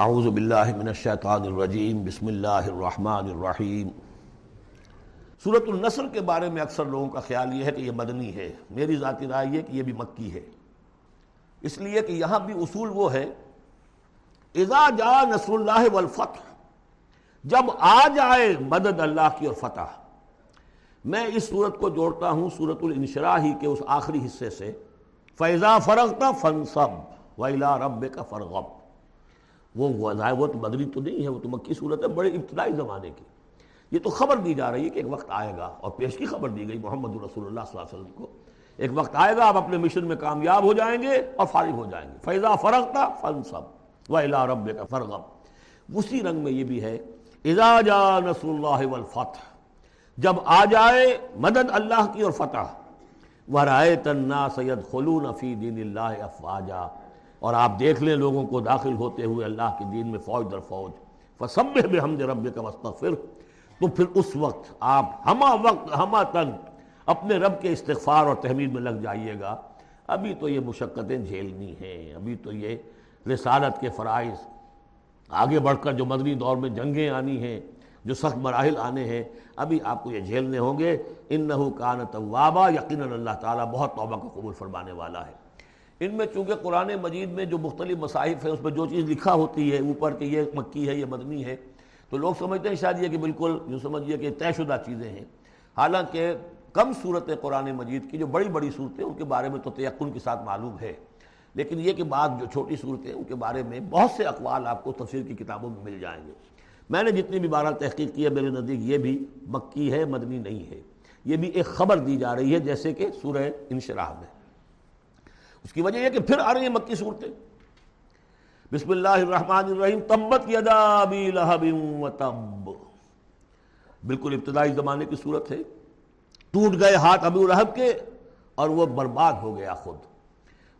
اعوذ باللہ من الشیطان الرجیم، بسم اللہ الرحمن الرحیم۔ سورۃ النصر کے بارے میں اکثر لوگوں کا خیال یہ ہے کہ یہ مدنی ہے، میری ذاتی رائے یہ کہ یہ بھی مکی ہے، اس لیے کہ یہاں بھی اصول وہ ہے اذا جاء نصر اللہ والفتح، جب آ جائے مدد اللہ کی اور فتح۔ میں اس سورت کو جوڑتا ہوں سورۃ الانشراح ہی کے اس آخری حصے سے، فَإِذَا فَرَغْتَ فَانْصَبْ وَإِلَىٰ رَبِّكَ فَارْغَب۔ وہ ضائعت مدنی تو نہیں ہے، وہ تو مکی صورت ہے، بڑے ابتدائی زمانے کی۔ یہ تو خبر دی جا رہی ہے کہ ایک وقت آئے گا، اور پیش کی خبر دی گئی محمد رسول اللہ صلی اللہ علیہ وسلم کو، ایک وقت آئے گا آپ اپنے مشن میں کامیاب ہو جائیں گے اور فارغ ہو جائیں گے۔ فَإِذَا فَرَغْتَ فَانْصَبْ وَإِلَىٰ رَبِّكَ فَارْغَب۔ اسی رنگ میں یہ بھی ہے اِذَا جَاءَ نَصْرُ اللَّهِ وَالْفَتْحُ، جب آ جائے مدد اللہ کی اور فتح۔ وَرَأَيْتَ النَّاسَ يَدْخُلُونَ فِي دِينِ اللَّهِ أَفْوَاجًا، اور آپ دیکھ لیں لوگوں کو داخل ہوتے ہوئے اللہ کے دین میں فوج در فوج۔ فَسَبِّحْ بِحَمْدِ رَبِّكَ وَاسْتَغْفِرْهُ، تو پھر اس وقت آپ ہمہ تن اپنے رب کے استغفار اور تحمید میں لگ جائیے گا۔ ابھی تو یہ مشقتیں جھیلنی ہیں، ابھی تو یہ رسالت کے فرائض، آگے بڑھ کر جو مدنی دور میں جنگیں آنی ہیں، جو سخت مراحل آنے ہیں، ابھی آپ کو یہ جھیلنے ہوں گے۔ انَّهُ كَانَ تَوَّابًا، یقیناً اللہ تعالیٰ بہت توبہ کو قبول فرمانے والا ہے۔ ان میں چونکہ قرآن مجید میں جو مختلف مصاحف ہیں اس میں جو چیز لکھا ہوتی ہے اوپر کہ یہ مکی ہے، یہ مدنی ہے، تو لوگ سمجھتے ہیں شاید یہ کہ بالکل جو سمجھیے کہ طے شدہ چیزیں ہیں، حالانکہ کم صورتیں قرآن مجید کی جو بڑی بڑی صورتیں ان کے بارے میں تو تیقن کے ساتھ معلوم ہے، لیکن یہ کہ بعض جو چھوٹی صورتیں ان کے بارے میں بہت سے اقوال آپ کو تفسیر کی کتابوں میں مل جائیں گے۔ میں نے جتنی بھی بارہ تحقیق کی ہے، میرے نزدیک یہ بھی مکی ہے، مدنی نہیں ہے۔ یہ بھی ایک خبر دی جا رہی ہے جیسے کہ سورہ انشراح میں۔ اس کی وجہ یہ کہ پھر آ رہی ہیں مکی صورتیں۔ بسم اللہ الرحمن الرحیم، تبت یدا ابی لہب وتب، بالکل ابتدائی زمانے کی صورت ہے۔ ٹوٹ گئے ہاتھ ابو لہب کے اور وہ برباد ہو گیا خود۔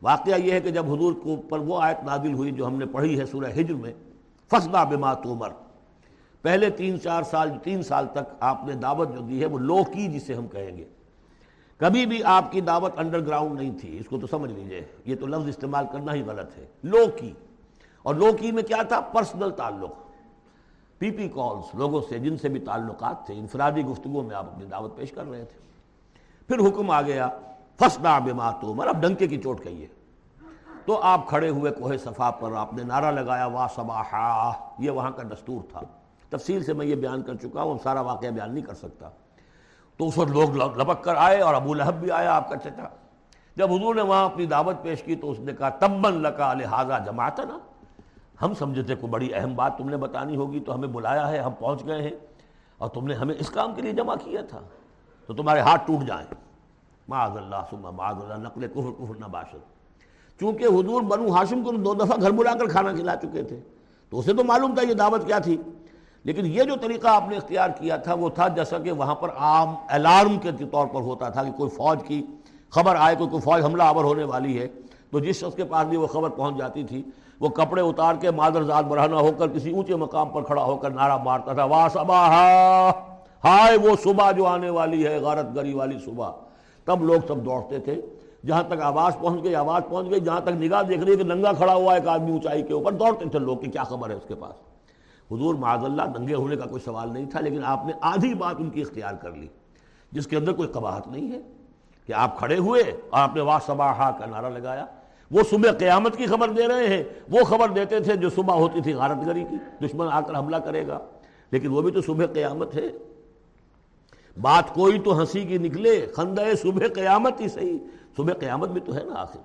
واقعہ یہ ہے کہ جب حضور کو پر وہ آیت نازل ہوئی جو ہم نے پڑھی ہے سورہ ہجر میں، فَاصْدَعْ بِمَا تُؤْمَرُ، پہلے تین سال تک آپ نے دعوت جو دی ہے وہ لو کی، جسے ہم کہیں گے۔ کبھی بھی آپ کی دعوت انڈر گراؤنڈ نہیں تھی، اس کو تو سمجھ لیجئے، یہ تو لفظ استعمال کرنا ہی غلط ہے، لو کی۔ اور لو کی میں کیا تھا؟ پرسنل تعلق، پی کالز، لوگوں سے جن سے بھی تعلقات تھے، انفرادی گفتگو میں آپ اپنی دعوت پیش کر رہے تھے۔ پھر حکم آ گیا فَاصْدَعْ بِمَا تُؤْمَرُ، اب ڈنکے کی چوٹ کہیے۔ تو آپ کھڑے ہوئے کوہ صفا پر، آپ نے نعرہ لگایا وا صباحا، یہ وہاں کا دستور تھا۔ تفصیل سے میں یہ بیان کر چکا ہوں، سارا واقعہ بیان نہیں کر سکتا۔ تو اس وقت لوگ لپک کر آئے، اور ابو لہب بھی آیا آپ کا چچا۔ جب حضور نے وہاں اپنی دعوت پیش کی تو اس نے کہا تباً لکا لہٰذا جماعتنا، ہم سمجھے تھے کوئی بڑی اہم بات تم نے بتانی ہوگی، تو ہمیں بلایا ہے، ہم پہنچ گئے ہیں، اور تم نے ہمیں اس کام کے لیے جمع کیا تھا، تو تمہارے ہاتھ ٹوٹ جائیں۔ معاذ اللہ ثم معاذ اللہ، نقل کفر نہ باشد۔ چونکہ حضور بنو ہاشم کو دو دفعہ گھر بلا کر کھانا کھلا چکے تھے، تو اسے تو معلوم تھا یہ دعوت کیا تھی، لیکن یہ جو طریقہ آپ نے اختیار کیا تھا وہ تھا جیسا کہ وہاں پر عام الارم کے طور پر ہوتا تھا کہ کوئی فوج کی خبر آئے، کوئی فوج حملہ آور ہونے والی ہے، تو جس شخص کے پاس بھی وہ خبر پہنچ جاتی تھی وہ کپڑے اتار کے مادر زاد برہنہ ہو کر کسی اونچے مقام پر کھڑا ہو کر نعرہ مارتا تھا وا صباحا، ہائے وہ صبح جو آنے والی ہے، غارت گری والی صبح۔ تب لوگ سب دوڑتے تھے، جہاں تک آواز پہنچ گئی، جہاں تک نگاہ دیکھ رہی ہے کہ ننگا کھڑا ہوا ایک آدمی اونچائی کے اوپر، دوڑتے تھے لوگ کہ کیا خبر ہے اس کے پاس۔ حضور معاذ اللہ ننگے ہونے کا کوئی سوال نہیں تھا، لیکن آپ نے آدھی بات ان کی اختیار کر لی جس کے اندر کوئی قباحت نہیں ہے، کہ آپ کھڑے ہوئے اور آپ نے وا صباحا کا نعرہ لگایا۔ وہ صبح قیامت کی خبر دے رہے ہیں، وہ خبر دیتے تھے جو صبح ہوتی تھی غارت گری کی، دشمن آ کر حملہ کرے گا، لیکن وہ بھی تو صبح قیامت ہے۔ بات کوئی تو ہنسی کی نکلے، خندہ صبح قیامت ہی صحیح، صبح قیامت بھی تو ہے نا آخر۔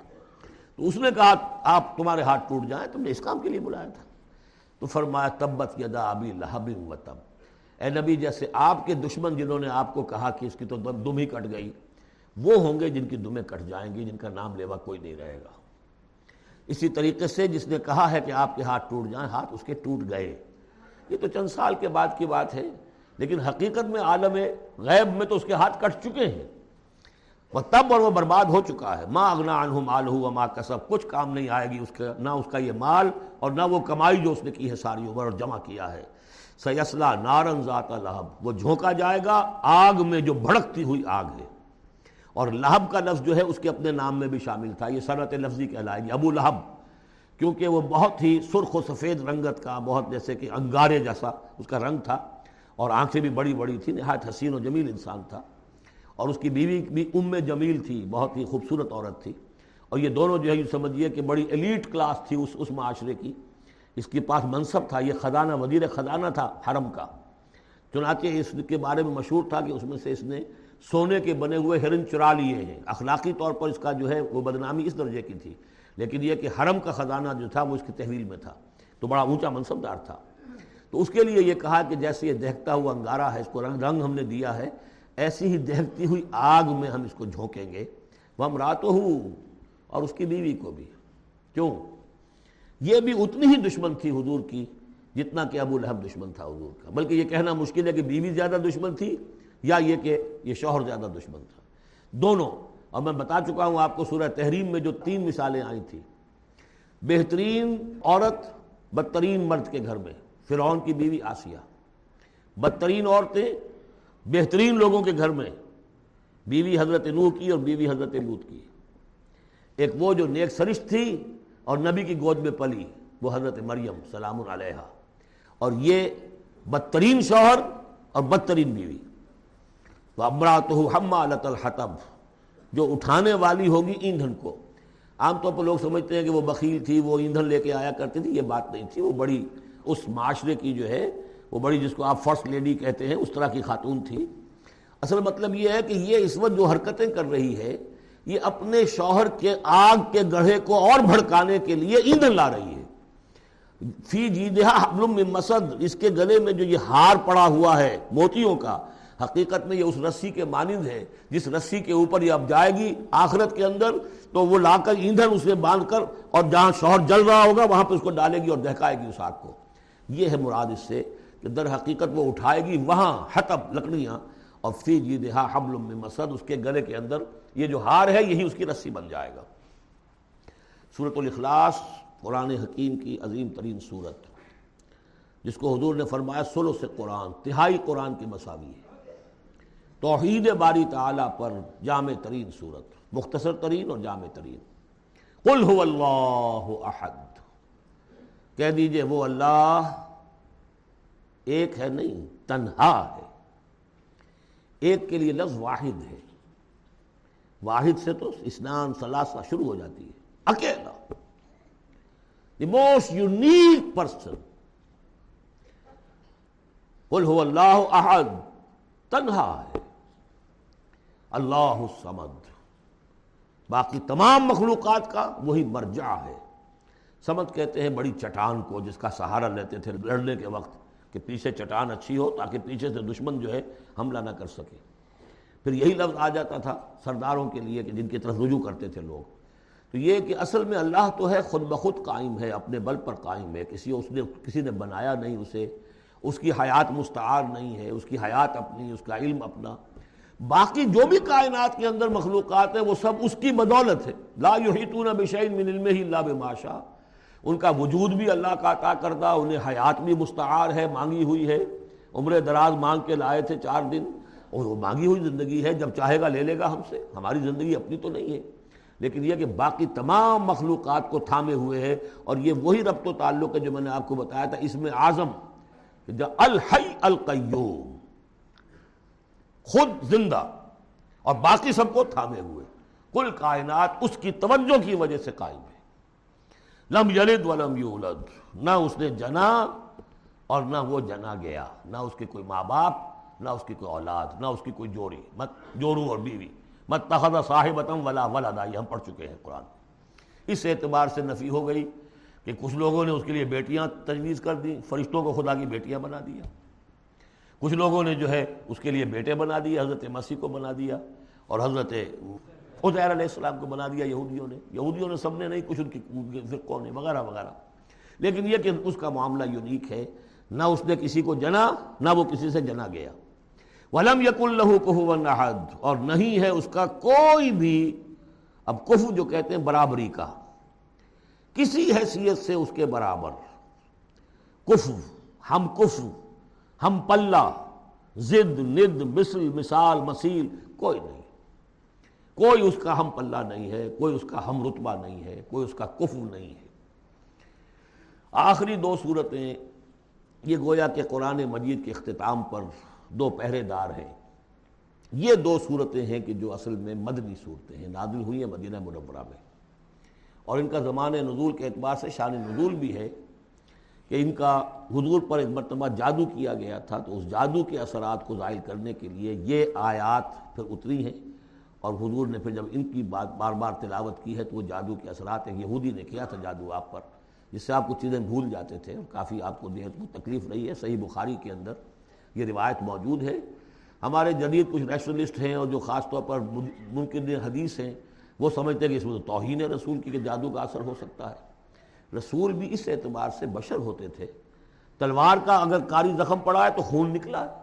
تو اس نے کہا آپ تمہارے ہاتھ ٹوٹ جائیں، تم نے اس کام کے لیے بلایا تھا۔ تو فرمایا تبت یدا ابی لہب وتب، اے نبی جیسے آپ کے دشمن جنہوں نے آپ کو کہا کہ اس کی تو دم ہی کٹ گئی، وہ ہوں گے جن کی دمیں کٹ جائیں گی، جن کا نام لیوا کوئی نہیں رہے گا۔ اسی طریقے سے جس نے کہا ہے کہ آپ کے ہاتھ ٹوٹ جائیں، ہاتھ اس کے ٹوٹ گئے۔ یہ تو چند سال کے بعد کی بات ہے، لیکن حقیقت میں عالم غیب میں تو اس کے ہاتھ کٹ چکے ہیں، وہ تب اور وہ برباد ہو چکا ہے۔ ما اغنی عنہ مالہ وما کسب، کچھ کام نہیں آئے گی اس کا، نہ اس کا یہ مال اور نہ وہ کمائی جو اس نے کی ہے ساری عمر اور جمع کیا ہے۔ سیصلی نارا ذات لہب، وہ جھونکا جائے گا آگ میں جو بھڑکتی ہوئی آگ ہے۔ اور لہب کا لفظ جو ہے اس کے اپنے نام میں بھی شامل تھا، یہ صنعت لفظی کہلائے گی۔ ابو لہب کیونکہ وہ بہت ہی سرخ و سفید رنگت کا، بہت جیسے کہ انگارے جیسا اس کا رنگ تھا، اور آنکھیں بھی بڑی بڑی تھیں، نہایت حسین و جمیل انسان تھا، اور اس کی بیوی بھی جمیل تھی، بہت ہی خوبصورت عورت تھی، اور یہ دونوں جو ہے یہ سمجھیے کہ بڑی ایلیٹ کلاس تھی اس معاشرے کی، اس کے پاس منصب تھا، یہ خزانہ، وزیر خزانہ تھا حرم کا، چنانچہ اس کے بارے میں مشہور تھا کہ اس میں سے اس نے سونے کے بنے ہوئے ہرن چرا لیے ہیں۔ اخلاقی طور پر اس کا جو ہے وہ بدنامی اس درجے کی تھی، لیکن یہ کہ حرم کا خزانہ جو تھا وہ اس کی تحویل میں تھا، تو بڑا اونچا منصبدار تھا۔ تو اس کے لیے یہ کہا کہ جیسے یہ دہکتا ہوا انگارہ ہے، اس کو رنگ ہم نے دیا ہے، ایسی ہی دہکتی ہوئی آگ میں ہم اس کو جھونکیں گے۔ وَم رَاتُهُ، اور اس کی بیوی کو بھی، کیوں یہ بھی اتنی ہی دشمن تھی حضور کی جتنا کہ ابو لہب دشمن تھا حضور کا، بلکہ یہ کہنا مشکل ہے کہ بیوی زیادہ دشمن تھی یا یہ کہ یہ شوہر زیادہ دشمن تھا، دونوں۔ اور میں بتا چکا ہوں آپ کو سورہ تحریم میں جو 3 مثالیں آئی تھیں، بہترین عورت بدترین مرد کے گھر میں، فرعون کی بیوی آسیہ، بدترین عورتیں بہترین لوگوں کے گھر میں، بیوی حضرت نوح کی اور بیوی حضرت لوط کی، ایک وہ جو نیک سرشت تھی اور نبی کی گود میں پلی وہ حضرت مریم سلام علیہا، اور یہ بدترین شوہر اور بدترین بیوی۔ وَامْرَأَتُهُ حَمَّالَةَ الْحَطَبِ، جو اٹھانے والی ہوگی ایندھن کو۔ عام طور پر لوگ سمجھتے ہیں کہ وہ بخیل تھی، وہ ایندھن لے کے آیا کرتی تھی، یہ بات نہیں تھی، وہ بڑی اس معاشرے کی جو ہے وہ بڑی، جس کو آپ فرسٹ لیڈی کہتے ہیں، اس طرح کی خاتون تھی۔ اصل مطلب یہ ہے کہ یہ اس وقت جو حرکتیں کر رہی ہے یہ اپنے شوہر کے آگ کے گڑھے کو اور بھڑکانے کے لیے ایندھن لا رہی ہے۔ فی جیدہا حبل من مسد، اس کے گلے میں جو یہ ہار پڑا ہوا ہے موتیوں کا، حقیقت میں یہ اس رسی کے مانند ہے جس رسی کے اوپر یہ اب جائے گی آخرت کے اندر، تو وہ لا کر ایندھن اسے باندھ کر، اور جہاں شوہر جل رہا ہوگا وہاں پہ اس کو ڈالے گی اور دہکائے گی اس آگ کو۔ یہ ہے مراد اس سے کہ در حقیقت وہ اٹھائے گی وہاں حطب، لکڑیاں، اور فی جیدہا حبل من مسد، اس کے گلے کے اندر یہ جو ہار ہے یہی اس کی رسی بن جائے گا۔ سورۃ الاخلاص قرآن حکیم کی عظیم ترین سورت، جس کو حضور نے فرمایا ثلث قرآن، تہائی قرآن کے مساوی ہے، توحید باری تعالیٰ پر جامع ترین صورت، مختصر ترین اور جامع ترین۔ قل هو اللہ احد، کہہ دیجئے وہ اللہ ایک ہے، نہیں تنہا ہے۔ ایک کے لیے لفظ واحد ہے، واحد سے تو اثنان ثلاثہ شروع ہو جاتی ہے، اکیلا، دی موسٹ یونیک پرسن۔ قل هو اللہ احد تنہا ہے، اللہ الصمد، باقی تمام مخلوقات کا وہی مرجع ہے۔ صمد کہتے ہیں بڑی چٹان کو جس کا سہارا لیتے تھے لڑنے کے وقت، کہ پیچھے چٹان اچھی ہو تاکہ پیچھے سے دشمن جو ہے حملہ نہ کر سکے۔ پھر یہی لفظ آ جاتا تھا سرداروں کے لیے کہ جن کی طرف رجوع کرتے تھے لوگ۔ تو یہ کہ اصل میں اللہ تو ہے خود بخود قائم ہے، اپنے بل پر قائم ہے، کسی نے بنایا نہیں اسے، اس کی حیات مستعار نہیں ہے، اس کی حیات اپنی، اس کا علم اپنا، باقی جو بھی کائنات کے اندر مخلوقات ہیں وہ سب اس کی بدولت ہے۔ لا یحیطون بشیء من علمہ الا بما شاء، ان کا وجود بھی اللہ کا عطا کردہ، انہیں حیات بھی مستعار ہے، مانگی ہوئی ہے، عمر دراز مانگ کے لائے تھے 4 دن، اور وہ مانگی ہوئی زندگی ہے، جب چاہے گا لے لے گا ہم سے، ہماری زندگی اپنی تو نہیں ہے، لیکن یہ کہ باقی تمام مخلوقات کو تھامے ہوئے ہے۔ اور یہ وہی ربط و تعلق ہے جو میں نے آپ کو بتایا تھا اسم اعظم، الحی القیوم، خود زندہ اور باقی سب کو تھامے ہوئے، کل کائنات اس کی توجہ کی وجہ سے قائم ہے۔ لم یلد ولم یولد، نہ اس نے جنا اور نہ وہ جنا گیا، نہ اس کے کوئی ماں باپ، نہ اس کی کوئی اولاد، نہ اس کی کوئی جوڑی، مت جورو اور بیوی، مت تخذ صاحبۃ ولا ولدا، یہ ہم پڑھ چکے ہیں قرآن۔ اس اعتبار سے نفی ہو گئی کہ کچھ لوگوں نے اس کے لیے بیٹیاں تجویز کر دیں، فرشتوں کو خدا کی بیٹیاں بنا دیا، کچھ لوگوں نے جو ہے اس کے لیے بیٹے بنا دیے، حضرت مسیح کو بنا دیا اور حضرت عزیر علیہ السلام کو بنا دیا یہودیوں نے سب نے نہیں، کچھ ان کی فرقوں نے وغیرہ وغیرہ، لیکن یہ کہ اس کا معاملہ یونیک ہے، نہ اس نے کسی کو جنا نہ وہ کسی سے جنا گیا۔ وَلَمْ يَكُنْ لَهُ كُفُوًا أَحَدٌ، اور نہیں ہے اس کا کوئی بھی، اب کفو جو کہتے ہیں برابری کا، کسی حیثیت سے اس کے برابر، کفو، ہم کفو، ہم پلہ، ضد، ند، مثل، مثال، مثیل، کوئی نہیں، کوئی اس کا ہم پلہ نہیں ہے، کوئی اس کا ہم رتبہ نہیں ہے، کوئی اس کا کفو نہیں ہے۔ آخری دو صورتیں یہ گویا کہ قرآن مجید کے اختتام پر دو پہرے دار ہیں. یہ دو صورتیں ہیں کہ جو اصل میں مدنی صورتیں ہیں, نازل ہوئی ہیں مدینہ منورہ میں, اور ان کا زمان نزول کے اعتبار سے شان نزول بھی ہے کہ ان کا حضور پر ایک مرتبہ جادو کیا گیا تھا, تو اس جادو کے اثرات کو ظاہر کرنے کے لیے یہ آیات پھر اتری ہیں, اور حضور نے پھر جب ان کی بات بار بار تلاوت کی ہے تو وہ جادو کے اثرات ایک یہودی نے کیا تھا جادو آپ پر, جس سے آپ کچھ چیزیں بھول جاتے تھے اور کافی آپ کو دیہت کو تکلیف رہی ہے. صحیح بخاری کے اندر یہ روایت موجود ہے. ہمارے جدید کچھ نیشنلسٹ ہیں اور جو خاص طور پر منکر حدیث ہیں, وہ سمجھتے ہیں کہ اس میں تو توہین رسول کی کہ جادو کا اثر ہو سکتا ہے. رسول بھی اس اعتبار سے بشر ہوتے تھے, تلوار کا اگر کاری زخم پڑا ہے تو خون نکلا ہے,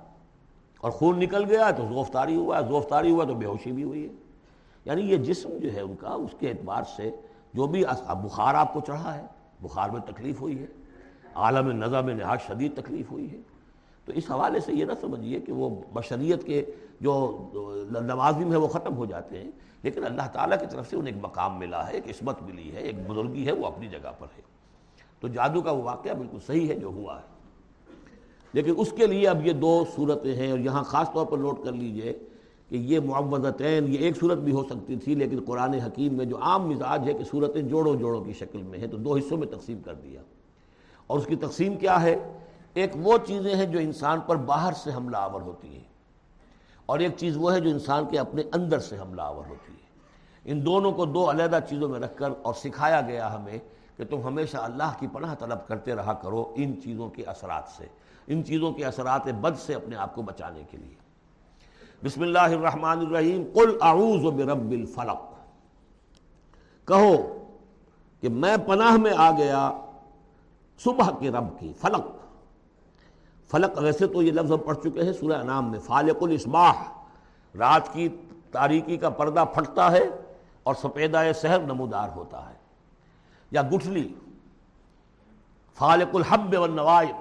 اور خون نکل گیا ہے تو زوفتاری ہوا ہے, زوفتاری ہوا تو بے ہوشی بھی ہوئی ہے. یعنی یہ جسم جو ہے ان کا, اس کے اعتبار سے جو بھی بخار آپ کو چڑھا ہے, بخار میں تکلیف ہوئی ہے, عالم نزا میں نہایت شدید تکلیف ہوئی ہے, تو اس حوالے سے یہ نہ سمجھیے کہ وہ بشریت کے جو لوازم ہے وہ ختم ہو جاتے ہیں, لیکن اللہ تعالیٰ کی طرف سے انہیں ایک مقام ملا ہے, ایک عصمت ملی ہے, ایک بزرگی ہے, وہ اپنی جگہ پر ہے. تو جادو کا وہ واقعہ بالکل صحیح ہے جو ہوا ہے, لیکن اس کے لیے اب یہ دو صورتیں ہیں. اور یہاں خاص طور پر نوٹ کر لیجئے کہ یہ معوذتین, یہ ایک صورت بھی ہو سکتی تھی, لیکن قرآن حکیم میں جو عام مزاج ہے کہ صورتیں جوڑوں جوڑوں کی شکل میں ہیں, تو دو حصوں میں تقسیم کر دیا. اور اس کی تقسیم کیا ہے؟ ایک وہ چیزیں ہیں جو انسان پر باہر سے حملہ آور ہوتی ہیں, اور ایک چیز وہ ہے جو انسان کے اپنے اندر سے حملہ آور ہوتی ہے. ان دونوں کو دو علیحدہ چیزوں میں رکھ کر اور سکھایا گیا ہمیں کہ تم ہمیشہ اللہ کی پناہ طلب کرتے رہا کرو ان چیزوں کے اثرات سے, ان چیزوں کے اثرات بد سے اپنے آپ کو بچانے کے لیے. بسم اللہ الرحمن الرحیم. قل اعوذ برب الفلق, کہو کہ میں پناہ میں آ گیا صبح کے رب کی. فلق, فلق ویسے تو یہ لفظ ہم پڑھ چکے ہیں سورہ انعام میں, فالق الاصباح, رات کی تاریکی کا پردہ پھٹتا ہے اور سپیدہ سحر نمودار ہوتا ہے, یا گٹھلی فالق الحب والنوائب,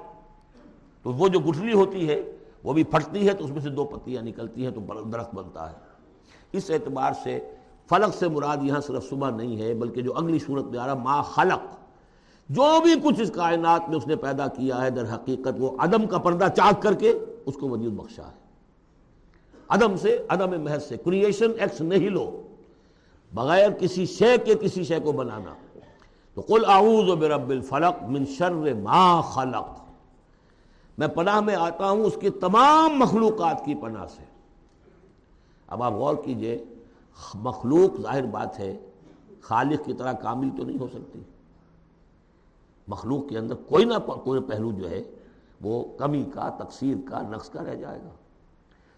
تو وہ جو گٹھلی ہوتی ہے وہ بھی پھٹتی ہے تو اس میں سے دو پتیاں نکلتی ہیں تو درخت بنتا ہے. اس اعتبار سے فلق سے مراد یہاں صرف صبح نہیں ہے, بلکہ جو اگلی صورت میں آ رہا ما خلق, جو بھی کچھ اس کائنات میں اس نے پیدا کیا ہے در حقیقت وہ عدم کا پردہ چاک کر کے اس کو وجود بخشا ہے. عدم سے, عدم محض سے, کریشن ایکس نہیں لو, بغیر کسی شے کے کسی شے کو بنانا. تو قل اعوذ برب الفلق من شر ما خلق, میں پناہ میں آتا ہوں اس کی تمام مخلوقات کی پناہ سے. اب آپ غور کیجئے, مخلوق ظاہر بات ہے خالق کی طرح کامل تو نہیں ہو سکتی, مخلوق کے اندر کوئی نہ کوئی پہلو جو ہے وہ کمی کا, تقصیر کا, نقص کا رہ جائے گا.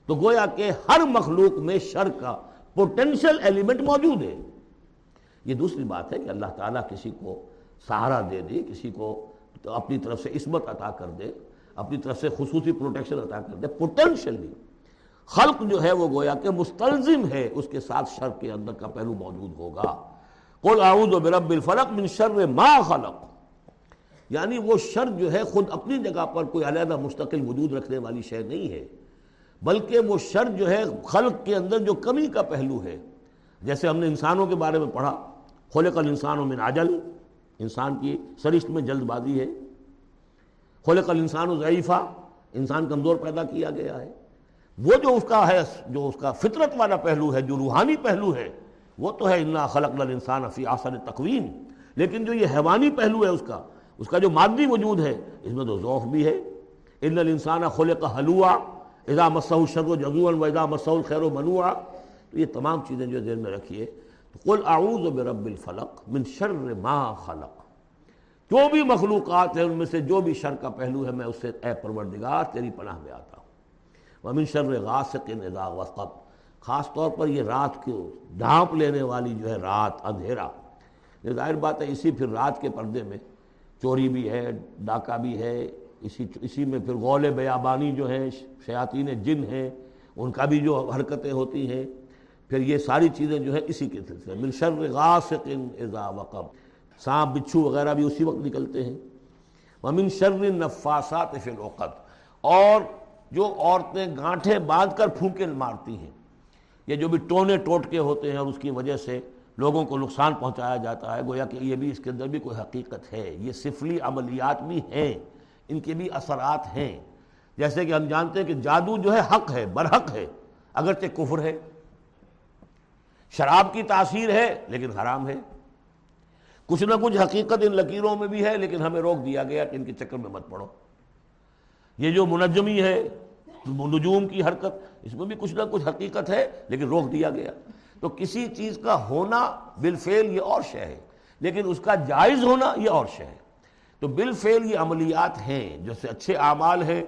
تو گویا کہ ہر مخلوق میں شر کا پوٹینشیل ایلیمنٹ موجود ہے. یہ دوسری بات ہے کہ اللہ تعالیٰ کسی کو سہارا دے دے, کسی کو اپنی طرف سے عصمت عطا کر دے, اپنی طرف سے خصوصی پروٹیکشن عطا کر دے. پوٹینشیلی خلق جو ہے وہ گویا کہ مستلزم ہے, اس کے ساتھ شر کے اندر کا پہلو موجود ہوگا. قل اعوذ برب الفلق من شر ما خلق, یعنی وہ شر جو ہے خود اپنی جگہ پر کوئی علیحدہ مستقل وجود رکھنے والی شے نہیں ہے, بلکہ وہ شر جو ہے خلق کے اندر جو کمی کا پہلو ہے. جیسے ہم نے انسانوں کے بارے میں پڑھا, خلق الانسان من عجل, انسان کی سرشت میں جلد بازی ہے. خلق الانسان ضعیفا, انسان کمزور پیدا کیا گیا ہے. وہ جو اس کا ہے, جو اس کا فطرت والا پہلو ہے, جو روحانی پہلو ہے, وہ تو ہے انا خلقنا الانسان فی احسن تقویم. لیکن جو یہ حیوانی پہلو ہے اس کا جو مادی وجود ہے, اس میں تو ذوق بھی ہے. ان الانسان خلق حلوا اذا مسه الشر جزوعا واذا مسه الخير منوعا, تو یہ تمام چیزیں جو ذہن میں رکھیے. قل اعوذ برب الفلق من شر ما خلق, جو بھی مخلوقات ہیں ان میں سے جو بھی شر کا پہلو ہے میں اس سے اے پروردگار تیری پناہ میں آتا ہوں. ومن شر غاسق اذا وقب, خاص طور پر یہ رات کو ڈھانپ لینے والی جو ہے رات, اندھیرا. یہ ظاہر بات ہے اسی پھر رات کے پردے میں چوری بھی ہے, ڈاکہ بھی ہے, اسی میں پھر غول بیابانی جو ہیں, شیاطین جن ہیں ان کا بھی جو حرکتیں ہوتی ہیں, پھر یہ ساری چیزیں جو ہے اسی کے سلسلے میں. من شر غاسق اذا وقب, سانپ بچھو وغیرہ بھی اسی وقت نکلتے ہیں. ومن شر النفاثات فی العقد, اور جو عورتیں گانٹھیں باندھ کر پھونکے مارتی ہیں, یہ جو بھی ٹونے ٹوٹکے ہوتے ہیں اور اس کی وجہ سے لوگوں کو نقصان پہنچایا جاتا ہے، گویا کہ یہ بھی اس کے اندر بھی کوئی حقیقت ہے، یہ سفلی عملیات بھی ہیں، ان کے بھی اثرات ہیں. جیسے کہ ہم جانتے ہیں کہ جادو جو ہے حق ہے، برحق ہے، اگرچہ کفر ہے. شراب کی تاثیر ہے لیکن حرام ہے. کچھ نہ کچھ حقیقت ان لکیروں میں بھی ہے، لیکن ہمیں روک دیا گیا کہ ان کے چکر میں مت پڑو. یہ جو منجمی ہے، نجوم کی حرکت، اس میں بھی کچھ نہ کچھ حقیقت ہے لیکن روک دیا گیا. تو کسی چیز کا ہونا بالفعل یہ اور شے ہے، لیکن اس کا جائز ہونا یہ اور شے ہے. تو بالفعل یہ عملیات ہیں، جیسے اچھے اعمال ہیں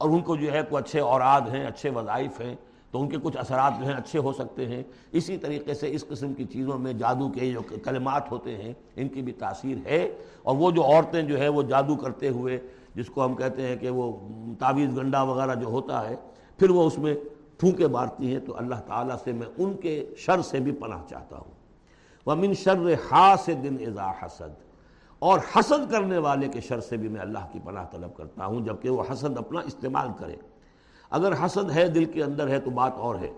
اور ان کو جو ہے کوئی اچھے اوراد ہیں، اچھے وظائف ہیں، تو ان کے کچھ اثرات جو ہیں اچھے ہو سکتے ہیں. اسی طریقے سے اس قسم کی چیزوں میں جادو کے جو کلمات ہوتے ہیں ان کی بھی تاثیر ہے. اور وہ جو عورتیں جو ہے وہ جادو کرتے ہوئے، جس کو ہم کہتے ہیں کہ وہ تعویذ گنڈا وغیرہ جو ہوتا ہے، پھر وہ اس میں پھونکے مارتی ہیں، تو اللہ تعالیٰ سے میں ان کے شر سے بھی پناہ چاہتا ہوں. وَمِن شَرِّ حَاسِدٍ إِذَا حَسَدَ، اور حسد کرنے والے کے شر سے بھی میں اللہ کی پناہ طلب کرتا ہوں، جبکہ وہ حسد اپنا استعمال کرے. اگر حسد ہے دل کے اندر ہے تو بات اور ہے،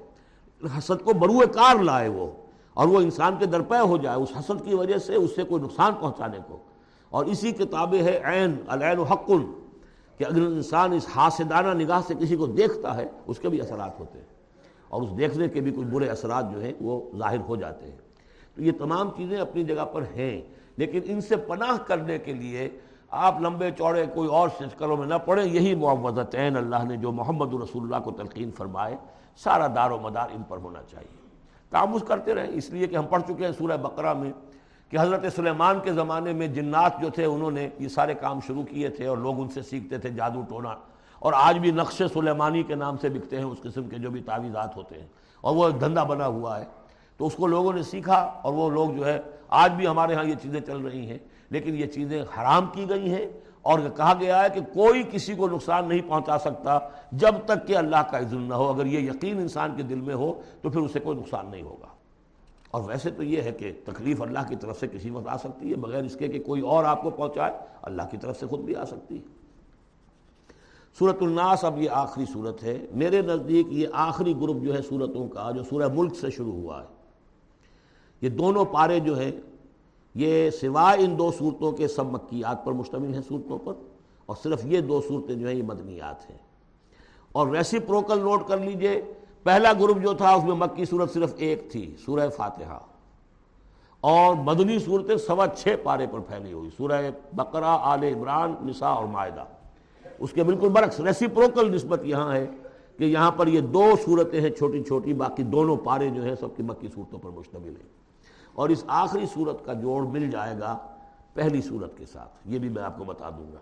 حسد کو بروئے کار لائے وہ، اور وہ انسان کے درپے ہو جائے اس حسد کی وجہ سے، اس سے کوئی نقصان پہنچانے کو. اور اسی کتابیں ہے عین، العین حق، کہ اگر انسان اس حاسدانہ نگاہ سے کسی کو دیکھتا ہے اس کے بھی اثرات ہوتے ہیں، اور اس دیکھنے کے بھی کچھ برے اثرات جو ہیں وہ ظاہر ہو جاتے ہیں. تو یہ تمام چیزیں اپنی جگہ پر ہیں، لیکن ان سے پناہ کرنے کے لیے آپ لمبے چوڑے کوئی اور سلسلوں میں نہ پڑیں. یہی معوذتین اللہ نے جو محمد رسول اللہ کو تلقین فرمائے، سارا دار و مدار ان پر ہونا چاہیے. تعمز کرتے رہیں، اس لیے کہ ہم پڑھ چکے ہیں سورہ بقرہ میں کہ حضرت سلیمان کے زمانے میں جنات جو تھے انہوں نے یہ سارے کام شروع کیے تھے، اور لوگ ان سے سیکھتے تھے جادو ٹونا، اور آج بھی نقش سلیمانی کے نام سے بکتے ہیں اس قسم کے جو بھی تعویذات ہوتے ہیں، اور وہ ایک دھندہ بنا ہوا ہے. تو اس کو لوگوں نے سیکھا، اور وہ لوگ جو ہے آج بھی ہمارے ہاں یہ چیزیں چل رہی ہیں، لیکن یہ چیزیں حرام کی گئی ہیں. اور کہا گیا ہے کہ کوئی کسی کو نقصان نہیں پہنچا سکتا جب تک کہ اللہ کا اذن نہ ہو. اگر یہ یقین انسان کے دل میں ہو تو پھر اسے کوئی نقصان نہیں ہوگا. اور ویسے تو یہ ہے کہ تکلیف اللہ کی طرف سے کسی وقت آ سکتی ہے، بغیر اس کے کہ کوئی اور آپ کو پہنچائے، اللہ کی طرف سے خود بھی آ سکتی ہے. سورۃ الناس اب یہ آخری سورت ہے. میرے نزدیک یہ آخری گروپ جو ہے سورتوں کا، جو سورہ ملک سے شروع ہوا ہے، یہ دونوں پارے جو ہیں یہ سوائے ان دو صورتوں کے سب مکیات پر مشتمل ہیں صورتوں پر، اور صرف یہ دو صورتیں جو ہیں یہ مدنیات ہیں. اور ریسیپروکل نوٹ کر لیجئے، پہلا گروپ جو تھا اس میں مکی صورت صرف ایک تھی، سورہ فاتحہ، اور مدنی صورتیں 6.25 پارے پر پھیلی ہوئی، سورہ بقرہ، آل عمران، نساء اور مائدہ. اس کے بالکل برعکس ریسیپروکل نسبت یہاں ہے کہ یہاں پر یہ دو صورتیں ہیں چھوٹی چھوٹی، باقی دونوں پارے جو ہیں سب کی مکی صورتوں پر مشتمل ہیں. اور اس آخری صورت کا جوڑ مل جائے گا پہلی صورت کے ساتھ، یہ بھی میں آپ کو بتا دوں گا.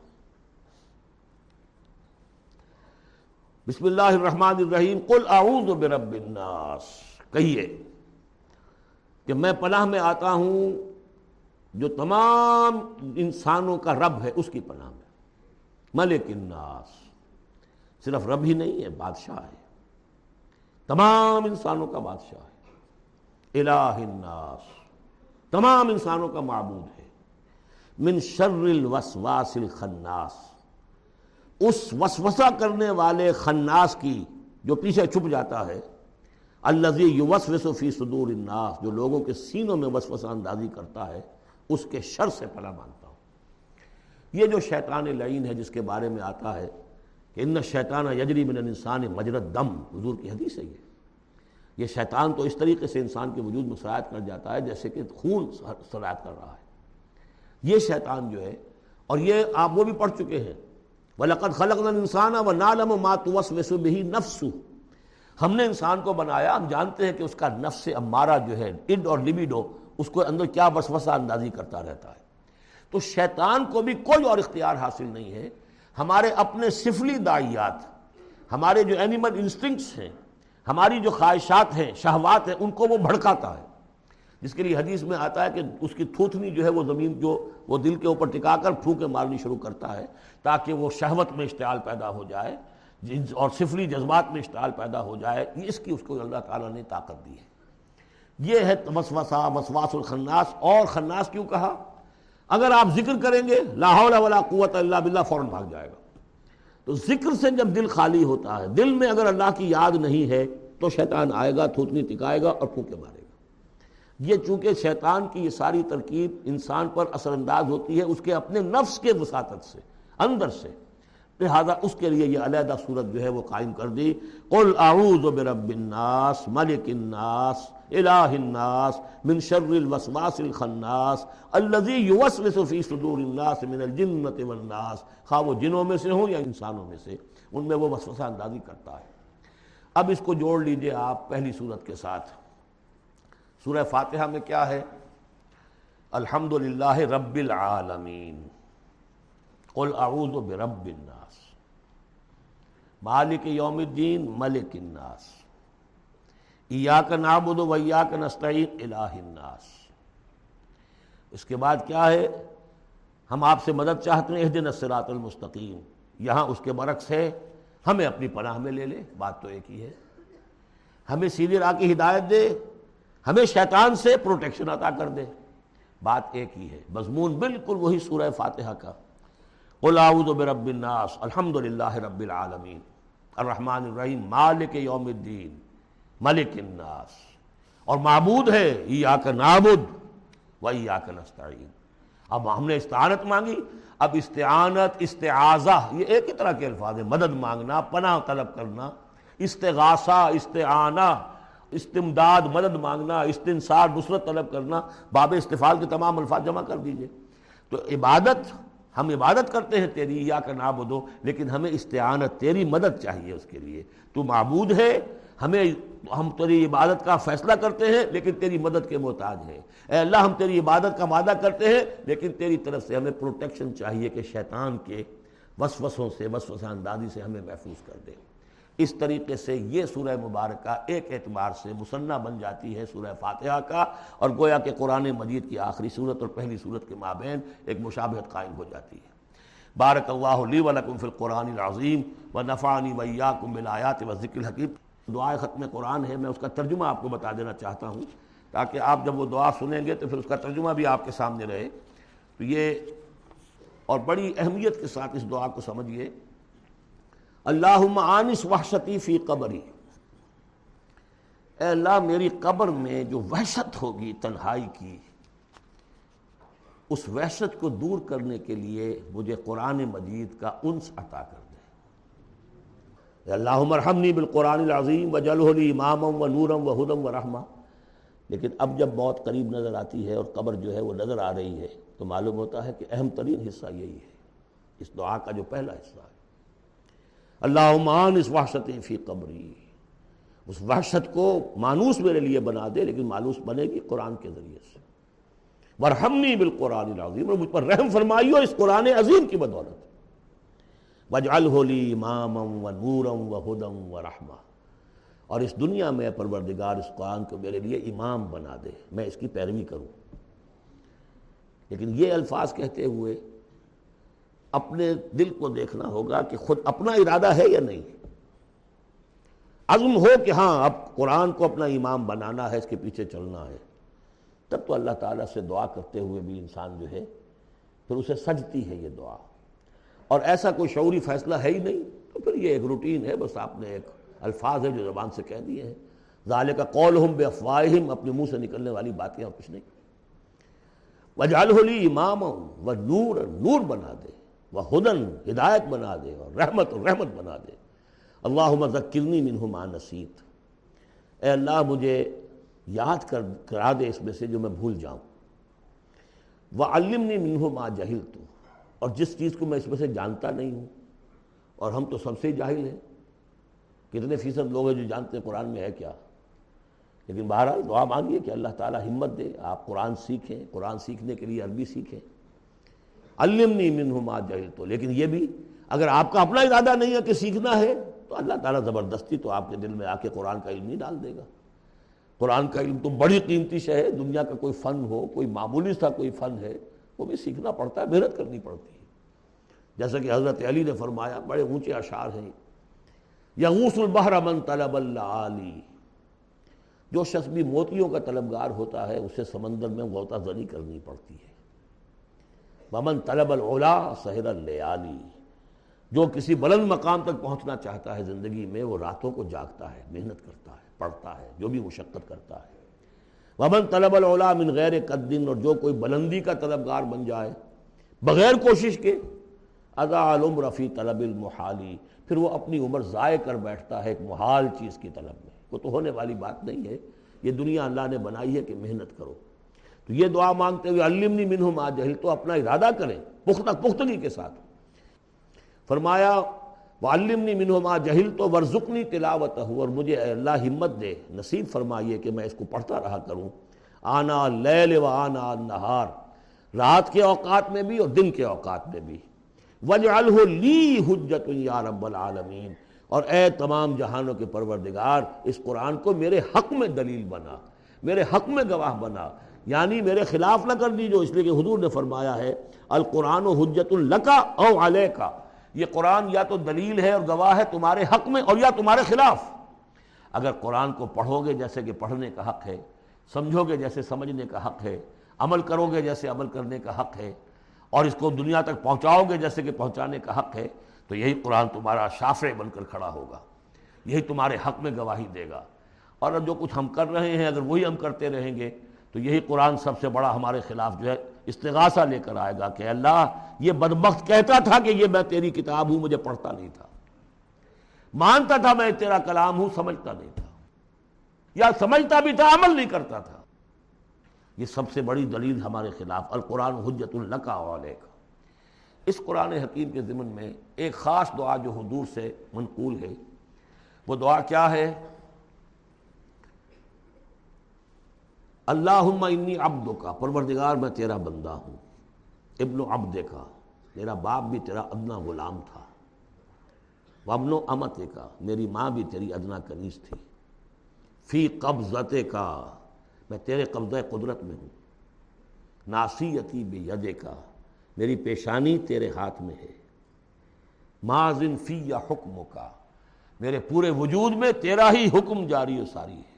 بسم اللہ الرحمن الرحیم. قل اعوذ برب الناس، کہیے کہ میں پناہ میں آتا ہوں جو تمام انسانوں کا رب ہے، اس کی پناہ میں. ملک الناس، صرف رب ہی نہیں ہے، بادشاہ ہے، تمام انسانوں کا بادشاہ ہے. الہ الناس، تمام انسانوں کا معبود ہے. من شر الوسواس الخناس، اس وسوسہ کرنے والے خناس کی جو پیچھے چھپ جاتا ہے، الذی یوسوس فی صدور الناس، جو لوگوں کے سینوں میں وسوسہ اندازی کرتا ہے، اس کے شر سے پناہ مانگتا ہوں. یہ جو شیطان لعین ہے جس کے بارے میں آتا ہے کہ ان الشیطان یجری من الانسان مجرى الدم، حضور کی حدیث ہے. یہ شیطان تو اس طریقے سے انسان کے وجود میں سرایت کر جاتا ہے جیسے کہ خون سرایت کر رہا ہے. یہ شیطان جو ہے، اور یہ آپ وہ بھی پڑھ چکے ہیں، وَلَقَدْ خَلَقْنَا الْإِنسَانَ وَنَعْلَمُ مَا تُوَسْوِسُ بِهِ نَفْسُهُ، ہم نے انسان کو بنایا، ہم جانتے ہیں کہ اس کا نفس امارہ جو ہے، اِڈ اور لبیڈو، اس کو اندر کیا وسوسہ اندازی کرتا رہتا ہے. تو شیطان کو بھی کوئی اور اختیار حاصل نہیں ہے. ہمارے اپنے سفلی داعیات، ہمارے جو اینیمل انسٹنکٹس ہیں، ہماری جو خواہشات ہیں، شہوات ہیں، ان کو وہ بھڑکاتا ہے، جس کے لیے حدیث میں آتا ہے کہ اس کی تھوتنی جو ہے وہ زمین جو وہ دل کے اوپر ٹکا کر پھونکے مارنی شروع کرتا ہے تاکہ وہ شہوت میں اشتعال پیدا ہو جائے اور سفلی جذبات میں اشتعال پیدا ہو جائے. یہ اس کی اس کو اللہ تعالیٰ نے طاقت دی ہے. یہ ہے وسوسہ، وسواس الخناس. اور خناس کیوں کہا؟ اگر آپ ذکر کریں گے، لا حول ولا قوت الا باللہ، فوراً بھاگ جائے گا. تو ذکر سے جب دل خالی ہوتا ہے، دل میں اگر اللہ کی یاد نہیں ہے، تو شیطان آئے گا، تھوتنی ٹکائے گا اور پھونکے مارے گا. یہ چونکہ شیطان کی یہ ساری ترکیب انسان پر اثر انداز ہوتی ہے اس کے اپنے نفس کے وساطت سے، اندر سے، لہذا اس کے لیے یہ علیحدہ صورت جو ہے وہ قائم کر دی، قل اعوذ برب الناس ملک الناس الہ الناس من شر الوسواس الخناس الذی یوسوس فی صدور الناس من الجنۃ والناس، خواہ وہ جنوں میں سے ہوں یا انسانوں میں سے، ان میں وہ وسوسہ اندازی کرتا ہے۔ اب اس کو جوڑ لیجئے آپ پہلی صورت کے ساتھ۔ سورہ فاتحہ میں کیا ہے؟ الحمدللہ رب العالمین، قل اعوذ برب الناس، مالک یوم الدین ملک الناس، ایاک نعبد و ایاک نستعین الہ الناس۔ اس کے بعد کیا ہے؟ ہم آپ سے مدد چاہتے ہیں، اہدنا الصراط المستقیم، یہاں اس کے برعکس ہے، ہمیں اپنی پناہ میں لے لے، بات تو ایک ہی ہے، ہمیں سیدھی راہ کی ہدایت دے، ہمیں شیطان سے پروٹیکشن عطا کر دے، بات ایک ہی ہے، مضمون بالکل وہی سورہ فاتحہ کا۔ قل اعوذ برب الناس الحمدللہ رب العالمین الرحمن الرحیم مالک یوم الدین ملک الناس، اور معبود ہے ایاک نعبد و ایاک نستعین۔ اب ہم نے استعانت مانگی، اب استعانت، استعاذہ یہ ایک ہی طرح کے الفاظ ہیں، مدد مانگنا، پناہ طلب کرنا، استغاثہ، استعانہ، استمداد، مدد مانگنا، استنصار، نصرت طلب کرنا، باب استفعال کے تمام الفاظ جمع کر دیجئے۔ تو عبادت، ہم عبادت کرتے ہیں تیری، یا کا نعبدو، لیکن ہمیں استعانت، تیری مدد چاہیے، اس کے لیے تو معبود ہے، ہمیں، ہم تیری عبادت کا فیصلہ کرتے ہیں لیکن تیری مدد کے محتاج ہیں۔ اے اللہ، ہم تیری عبادت کا وعدہ کرتے ہیں لیکن تیری طرف سے ہمیں پروٹیکشن چاہیے کہ شیطان کے وسوسوں سے، وسوسہ اندازی سے ہمیں محفوظ کر دے۔ اس طریقے سے یہ سورہ مبارکہ ایک اعتبار سے مصنع بن جاتی ہے سورہ فاتحہ کا، اور گویا کہ قرآن مجید کی آخری صورت اور پہلی صورت کے مابین ایک مشابہت قائم ہو جاتی ہے۔ بارک اللہ لی ولکم فی القرآن العظیم ونفعنی وایاکم بالآیات والذکر الحکیم۔ دعائے ختم قرآن ہے، میں اس کا ترجمہ آپ کو بتا دینا چاہتا ہوں تاکہ آپ جب وہ دعا سنیں گے تو پھر اس کا ترجمہ بھی آپ کے سامنے رہے۔ تو یہ اور بڑی اہمیت کے ساتھ اس دعا کو سمجھیے، اللہم آنس وحشتی فی قبری، اے اللہ میری قبر میں جو وحشت ہوگی تنہائی کی، اس وحشت کو دور کرنے کے لیے مجھے قرآن مجید کا انس عطا کر دے۔ اے اللہم ارحمنی بالقرآن العظیم واجعلہ لی اماما و نورا و ھدی و رحمہ۔ لیکن اب جب موت قریب نظر آتی ہے اور قبر جو ہے وہ نظر آ رہی ہے تو معلوم ہوتا ہے کہ اہم ترین حصہ یہی ہے اس دعا کا، جو پہلا حصہ ہے، اللہم آنس وحشتی فی قبری، اس وحشت کو مانوس میرے لیے بنا دے، لیکن مانوس بنے گی قرآن کے ذریعے سے، وارحمنی بالقرآن العظیم، اور مجھ پر رحم فرمائیو اس قرآن عظیم کی بدولت، واجعلہ لی اماما و نورا و ہدی و رحمہ، اور اس دنیا میں پروردگار اس قرآن کو میرے لیے امام بنا دے، میں اس کی پیروی کروں۔ لیکن یہ الفاظ کہتے ہوئے اپنے دل کو دیکھنا ہوگا کہ خود اپنا ارادہ ہے یا نہیں، عزم ہو کہ ہاں اب قرآن کو اپنا امام بنانا ہے، اس کے پیچھے چلنا ہے، تب تو اللہ تعالیٰ سے دعا کرتے ہوئے بھی انسان جو ہے پھر اسے سجتی ہے یہ دعا۔ اور ایسا کوئی شعوری فیصلہ ہے ہی نہیں تو پھر یہ ایک روٹین ہے، بس آپ نے ایک الفاظ ہے جو زبان سے کہہ دیے ہیں، ذالک قولہم بافواہہم، اپنے منہ سے نکلنے والی باتیں اور کچھ نہیں، واجعلہ لی اماما و نورا، نور بنا دے، وہدن، ہدایت بنا دے، اور رحمت بنا دے، اللہم ذکرنی منہ ما نسیت، اے اللہ مجھے یاد کرا دے اس میں سے جو میں بھول جاؤں، وعلمنی منہ ما جہلت، اور جس چیز کو میں اس میں سے جانتا نہیں ہوں، اور ہم تو سب سے جاہل ہیں، کتنے فیصد لوگ ہیں جو جانتے ہیں قرآن میں ہے کیا۔ لیکن بہرحال دعا مانگیے کہ اللہ تعالیٰ ہمت دے، آپ قرآن سیکھیں، قرآن سیکھنے کے لیے عربی سیکھیں، علمنی منہ ما جہلت، لیکن یہ بھی اگر آپ کا اپنا ارادہ نہیں ہے کہ سیکھنا ہے تو اللہ تعالیٰ زبردستی تو آپ کے دل میں آ کے قرآن کا علم نہیں ڈال دے گا۔ قرآن کا علم تو بڑی قیمتی شے ہے، دنیا کا کوئی فن ہو، کوئی معمولی سا کوئی فن ہے، وہ بھی سیکھنا پڑتا ہے، محنت کرنی پڑتی ہے، جیسا کہ حضرت علی نے فرمایا، بڑے اونچے اشعار ہیں، یغوث البحر من طلب العالی، جو شخص بھی موتیوں کا طلبگار ہوتا ہے اسے سمندر میں غوطہ زنی کرنی پڑتی ہے، ومن طلب العلا سحر اللیالی، جو کسی بلند مقام تک پہنچنا چاہتا ہے زندگی میں وہ راتوں کو جاگتا ہے، محنت کرتا ہے، پڑھتا ہے، جو بھی مشقت کرتا ہے، ومن طلب العلا من غیر قدن، اور جو کوئی بلندی کا طلبگار بن جائے بغیر کوشش کے، اضاع العمر فی طلب المحالی، پھر وہ اپنی عمر ضائع کر بیٹھتا ہے ایک محال چیز کی طلب میں، وہ تو ہونے والی بات نہیں ہے، یہ دنیا اللہ نے بنائی ہے کہ محنت کرو۔ تو یہ دعا مانگتے ہوئے علمنی منہم ما جہل، تو اپنا ارادہ کریں پختگی کے ساتھ۔ فرمایا وعلمنی منہم ما جہل تو ورزقنی تلاوتہ، اور مجھے اے اللہ ہمت دے، نصیب فرمائیے کہ میں اس کو پڑھتا رہا کروں، آنا اللیل و آنا النہار، رات کے اوقات میں بھی اور دن کے اوقات میں بھی۔ وَجْعَلْهُ لِي حُجَّةٌ يَا رَبَّ الْعَالَمِينَ، اور اے تمام جہانوں کے پروردگار اس قرآن کو میرے حق میں دلیل بنا، میرے حق میں گواہ بنا، یعنی میرے خلاف نہ کر دیجو، اس لیے کہ حضور نے فرمایا ہے القرآن حجت لکا او علیکا، یہ قرآن یا تو دلیل ہے اور گواہ ہے تمہارے حق میں اور یا تمہارے خلاف۔ اگر قرآن کو پڑھو گے جیسے کہ پڑھنے کا حق ہے، سمجھو گے جیسے سمجھنے کا حق ہے، عمل کرو گے جیسے عمل کرنے کا حق ہے، اور اس کو دنیا تک پہنچاؤ گے جیسے کہ پہنچانے کا حق ہے، تو یہی قرآن تمہارا شافع بن کر کھڑا ہوگا، یہی تمہارے حق میں گواہی دے گا۔ اور جو کچھ ہم کر رہے ہیں اگر وہی ہم کرتے رہیں گے تو یہی قرآن سب سے بڑا ہمارے خلاف جو ہے استغاثہ لے کر آئے گا کہ اللہ یہ بدبخت کہتا تھا کہ یہ میں تیری کتاب ہوں، مجھے پڑھتا نہیں تھا، مانتا تھا میں تیرا کلام ہوں، سمجھتا نہیں تھا، یا سمجھتا بھی تھا عمل نہیں کرتا تھا۔ یہ سب سے بڑی دلیل ہمارے خلاف القرآن حجت لک و علیک۔ اس قرآن حکیم کے ضمن میں ایک خاص دعا جو حضور سے منقول ہے، وہ دعا کیا ہے؟ اللہم انی عبدک، پروردگار میں تیرا بندہ ہوں، ابن عبدک، میرا باپ بھی تیرا ادنا غلام تھا، وابن امتک، میری ماں بھی تیری ادنا کنیز تھی، فی قبضتک، میں تیرے قبضہ قدرت میں ہوں، ناصیتی بیدک، میری پیشانی تیرے ہاتھ میں ہے، ماضٍ فی حکمک، میرے پورے وجود میں تیرا ہی حکم جاری و ساری ہے،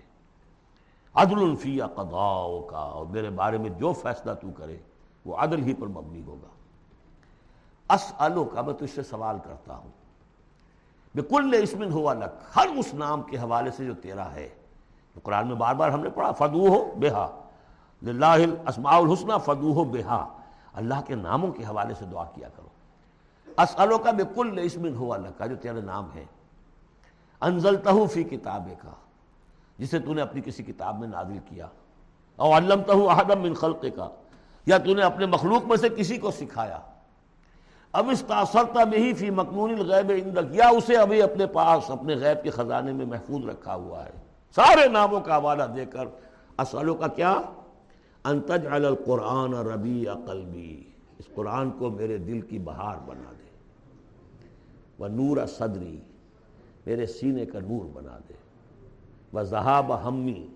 عدل فی قضاؤک، اور میرے بارے میں جو فیصلہ تو کرے وہ عدل ہی پر مبنی ہوگا، اسألک، میں تجھ سے سوال کرتا ہوں، بکل اسم ہو لک، ہر اس نام کے حوالے سے جو تیرا ہے، قرآن میں بار بار ہم نے پڑھا فدعوہ بہا، للہ الاسماء الحسنی فدعوہ بہا، اللہ کے ناموں کے حوالے سے دعا کیا کرو۔ اسألک بکل اسم ہو لک، جو تیرے نام ہے، انزلتہ فی کتابک، جسے تو نے اپنی کسی کتاب میں نازل کیا، او علمتہ احدا من خلقک، یا تو نے اپنے مخلوق میں سے کسی کو سکھایا، اب استاثرت بہ فی مکنون الغیب عندک، یا اسے ابھی اپنے پاس اپنے غیب کے خزانے میں محفوظ رکھا ہوا ہے۔ سارے ناموں کا حوالہ دے کر اسألک کا کیا، ان تجعل القرآن ربیع قلبی، اس قرآن کو میرے دل کی بہار بنا دے، ونور صدری، میرے سینے کا نور بنا دے، وذہاب ہمی،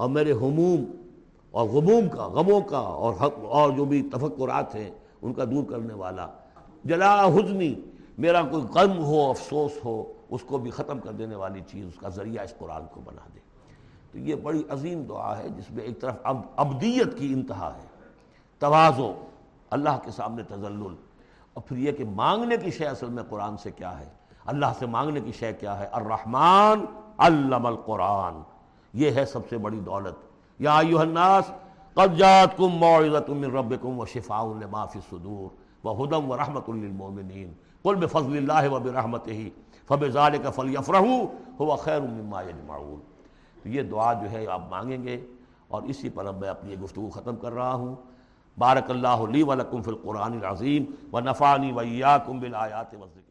اور میرے ہموم اور غموم کا، غموں کا اور جو بھی تفکرات ہیں ان کا دور کرنے والا، جلا حزنی، میرا کوئی غم ہو افسوس ہو اس کو بھی ختم کر دینے والی چیز، اس کا ذریعہ اس قرآن کو بنا دے۔ تو یہ بڑی عظیم دعا ہے جس میں ایک طرف عبدیت کی انتہا ہے، تواضع، اللہ کے سامنے تذلل، اور پھر یہ کہ مانگنے کی شے اصل میں قرآن سے کیا ہے، اللہ سے مانگنے کی شے کیا ہے، الرحمن علم القرآن، یہ ہے سب سے بڑی دولت۔ یا ایھا الناس قد جاءتکم موعظۃ من ربکم وشفاء لما فی الصدور وھدی ورحمۃ للمؤمنین قل بفضل اللہ وبرحمتہ فبذلک فلیفرحوا ھو خیر مما یجمعون۔ یہ دعا جو ہے آپ مانگیں گے، اور اسی پر اب میں اپنی گفتگو ختم کر رہا ہوں۔ بارک اللہ لی ولکم فی القرآن العظیم ونفعنی وایاکم بالآیات والذکر۔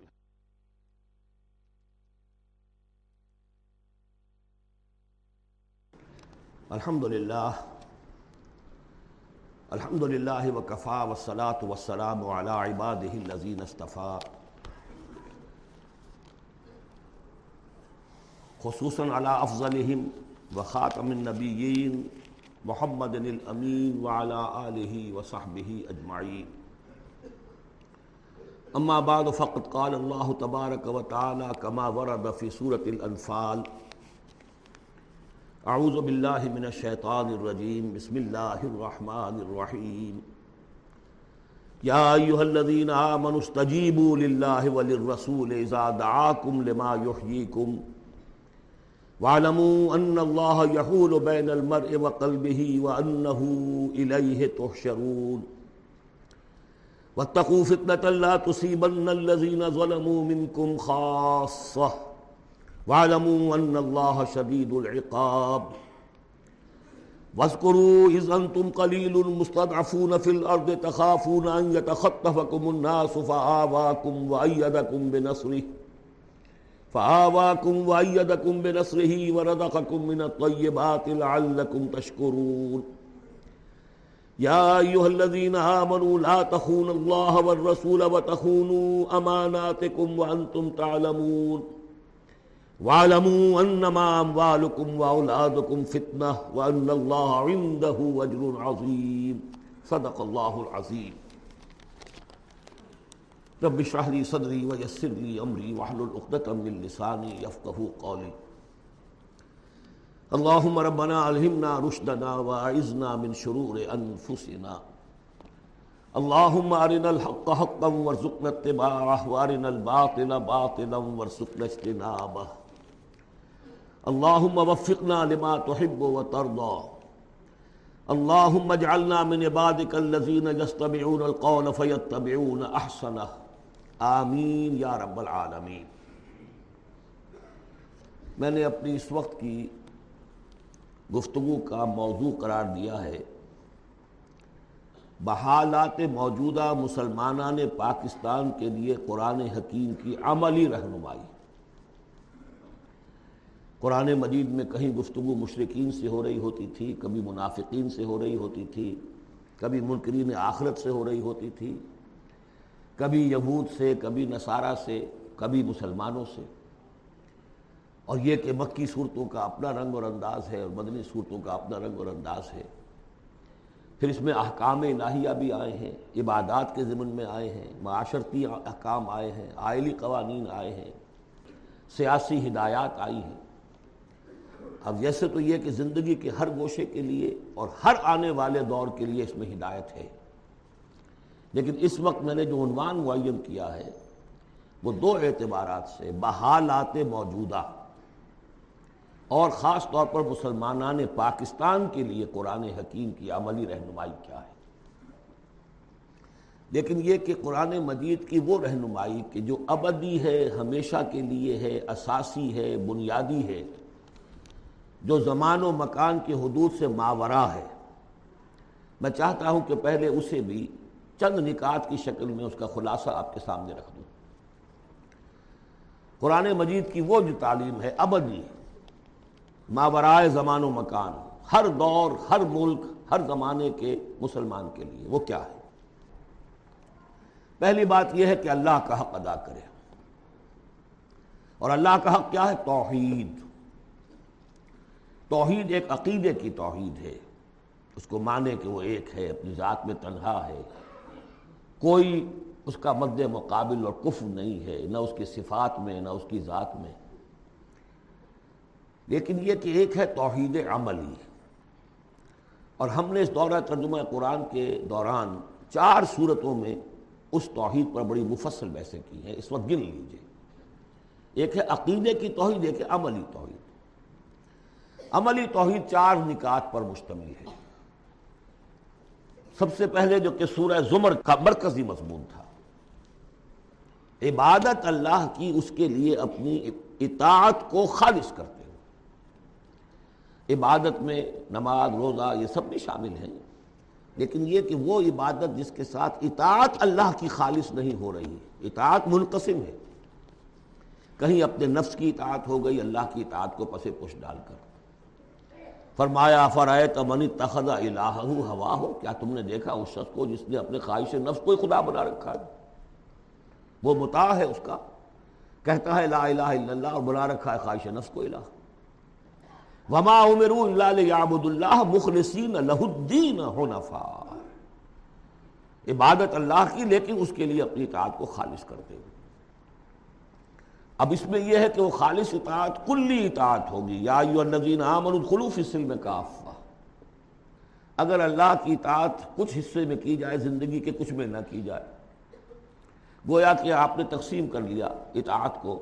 الحمد للہ وکفا والصلاة والسلام علی عبادہ الذین اصطفیٰ، خصوصاً علی افضلہم وخاتم النبیین محمد الامین وعلی آلہ وصحبہ اجمعین، اما بعد، فقد قال اللہ تبارک وتعالی کما ورد فی سورۃ الانفال، اعوذ باللہ من الشیطان الرجیم، بسم اللہ الرحمن الرحیم، یا ایھا الذین آمنوا استجیبوا للہ وللرسول اذا دعاکم لما یحییکم وَاعْلَمُوا أَنَّ اللَّهَ يَحُولُ بَيْنَ الْمَرْءِ وَقَلْبِهِ وَأَنَّهُ إِلَيْهِ تُحْشَرُونَ وَاتَّقُوا فِتْنَةً لَا تُصِيبَنَّ الَّذِينَ ظَلَمُوا مِنْكُمْ خَاصَّةً وَاعْلَمُوا أَنَّ اللَّهَ شَدِيدُ الْعِقَابِ وَاذْكُرُوا إِذْ أَنْتُمْ قَلِيلٌ مُسْتَضْعَفُونَ فِي الْأَرْضِ تَخَافُونَ أَنْ يَتَخَطَّفَكُمُ النَّاسُ فَآوَاكُمْ وَأَيَّدَكُمْ بِنَصْرِهِ فآواكم وأيدكم بنصره ورزقكم من الطيبات لعلكم تشكرون يا أيها الذين آمنوا لا تخونوا الله والرسول وتخونوا أماناتكم وأنتم تعلمون واعلموا أنما أموالكم وأولادكم فتنة وأن الله عنده أجر عظيم صدق الله العظيم رب اشرح لي صدري ويسر لي امري واحلل عقدة من لساني يفقهوا قولي اللهم ربنا الهمنا رشدنا واعذنا من شرور انفسنا اللهم ارنا الحق حقا وارزقنا اتباعه وارنا الباطل باطلا وارزقنا اجتنابه اللهم وفقنا لما تحب وترضى اللهم اجعلنا من عبادك الذين يستمعون القول فيتبعون احسنه آمین یا رب العالمین. میں نے اپنی اس وقت کی گفتگو کا موضوع قرار دیا ہے بحالات موجودہ مسلمانان پاکستان کے لیے قرآن حکیم کی عملی رہنمائی. قرآن مجید میں کہیں گفتگو مشرکین سے ہو رہی ہوتی تھی، کبھی منافقین سے ہو رہی ہوتی تھی، کبھی منکرین آخرت سے ہو رہی ہوتی تھی، کبھی یہود سے، کبھی نصارہ سے، کبھی مسلمانوں سے. اور یہ کہ مکی صورتوں کا اپنا رنگ اور انداز ہے اور مدنی صورتوں کا اپنا رنگ اور انداز ہے. پھر اس میں احکام الہیہ بھی آئے ہیں، عبادات کے ضمن میں آئے ہیں، معاشرتی احکام آئے ہیں، آئلی قوانین آئے ہیں، سیاسی ہدایات آئی ہیں. اب جیسے تو یہ کہ زندگی کے ہر گوشے کے لیے اور ہر آنے والے دور کے لیے اس میں ہدایت ہے. لیکن اس وقت میں نے جو عنوان معین کیا ہے وہ دو اعتبارات سے بحالات موجودہ اور خاص طور پر مسلمانان پاکستان کے لیے قرآن حکیم کی عملی رہنمائی کیا ہے. لیکن یہ کہ قرآن مجید کی وہ رہنمائی کہ جو ابدی ہے، ہمیشہ کے لیے ہے، اساسی ہے، بنیادی ہے، جو زمان و مکان کے حدود سے ماورا ہے. میں چاہتا ہوں کہ پہلے اسے بھی چند نکات کی شکل میں اس کا خلاصہ آپ کے سامنے رکھ دوں. قرآن مجید کی وہ جو تعلیم ہے ابدی، ماورائے زمان و مکان، ہر دور، ہر ملک، ہر زمانے کے مسلمان کے لیے وہ کیا ہے؟ پہلی بات یہ ہے کہ اللہ کا حق ادا کرے. اور اللہ کا حق کیا ہے؟ توحید. توحید ایک عقیدے کی توحید ہے، اس کو مانے کہ وہ ایک ہے، اپنی ذات میں تنہا ہے، کوئی اس کا مد مقابل اور کفر نہیں ہے، نہ اس کی صفات میں نہ اس کی ذات میں. لیکن یہ کہ ایک ہے توحید عملی. اور ہم نے اس دورہ ترجمہ قرآن کے دوران چار صورتوں میں اس توحید پر بڑی مفصل بحثیں کی ہیں، اس وقت گن لیجئے. ایک ہے عقیدے کی توحید، ایک ہے عملی توحید. عملی توحید چار نکات پر مشتمل ہے. سب سے پہلے جو کہ سورہ زمر کا مرکزی مضمون تھا، عبادت اللہ کی، اس کے لیے اپنی اطاعت کو خالص کرتے ہیں. عبادت میں نماز، روزہ، یہ سب بھی شامل ہیں، لیکن یہ کہ وہ عبادت جس کے ساتھ اطاعت اللہ کی خالص نہیں ہو رہی ہے. اطاعت منقسم ہے، کہیں اپنے نفس کی اطاعت ہو گئی، اللہ کی اطاعت کو پسے پش ڈال کر. فرمایا فرائیت من اتخذ الہہ ہواہ، کیا تم نے دیکھا اس شخص کو جس نے اپنے خواہش نفس کو ہی خدا بنا رکھا ہے؟ وہ متاع ہے اس کا، کہتا ہے لا الہ الا اللہ اور بنا رکھا ہے خواہش نفس کو الہ. وما امروا الا لیعبدوا اللہ مخلصین لہ الدین حنفاء. عبادت اللہ کی لیکن اس کے لیے اپنی اطاعت کو خالص کرتے ہیں. اب اس میں یہ ہے کہ وہ خالص اطاعت کلی اطاعت ہوگی. یا ایھا الذین آمنوا ادخلوا فی السلم کافہ. اگر اللہ کی اطاعت کچھ حصے میں کی جائے زندگی کے، کچھ میں نہ کی جائے، گویا کہ آپ نے تقسیم کر لیا اطاعت کو،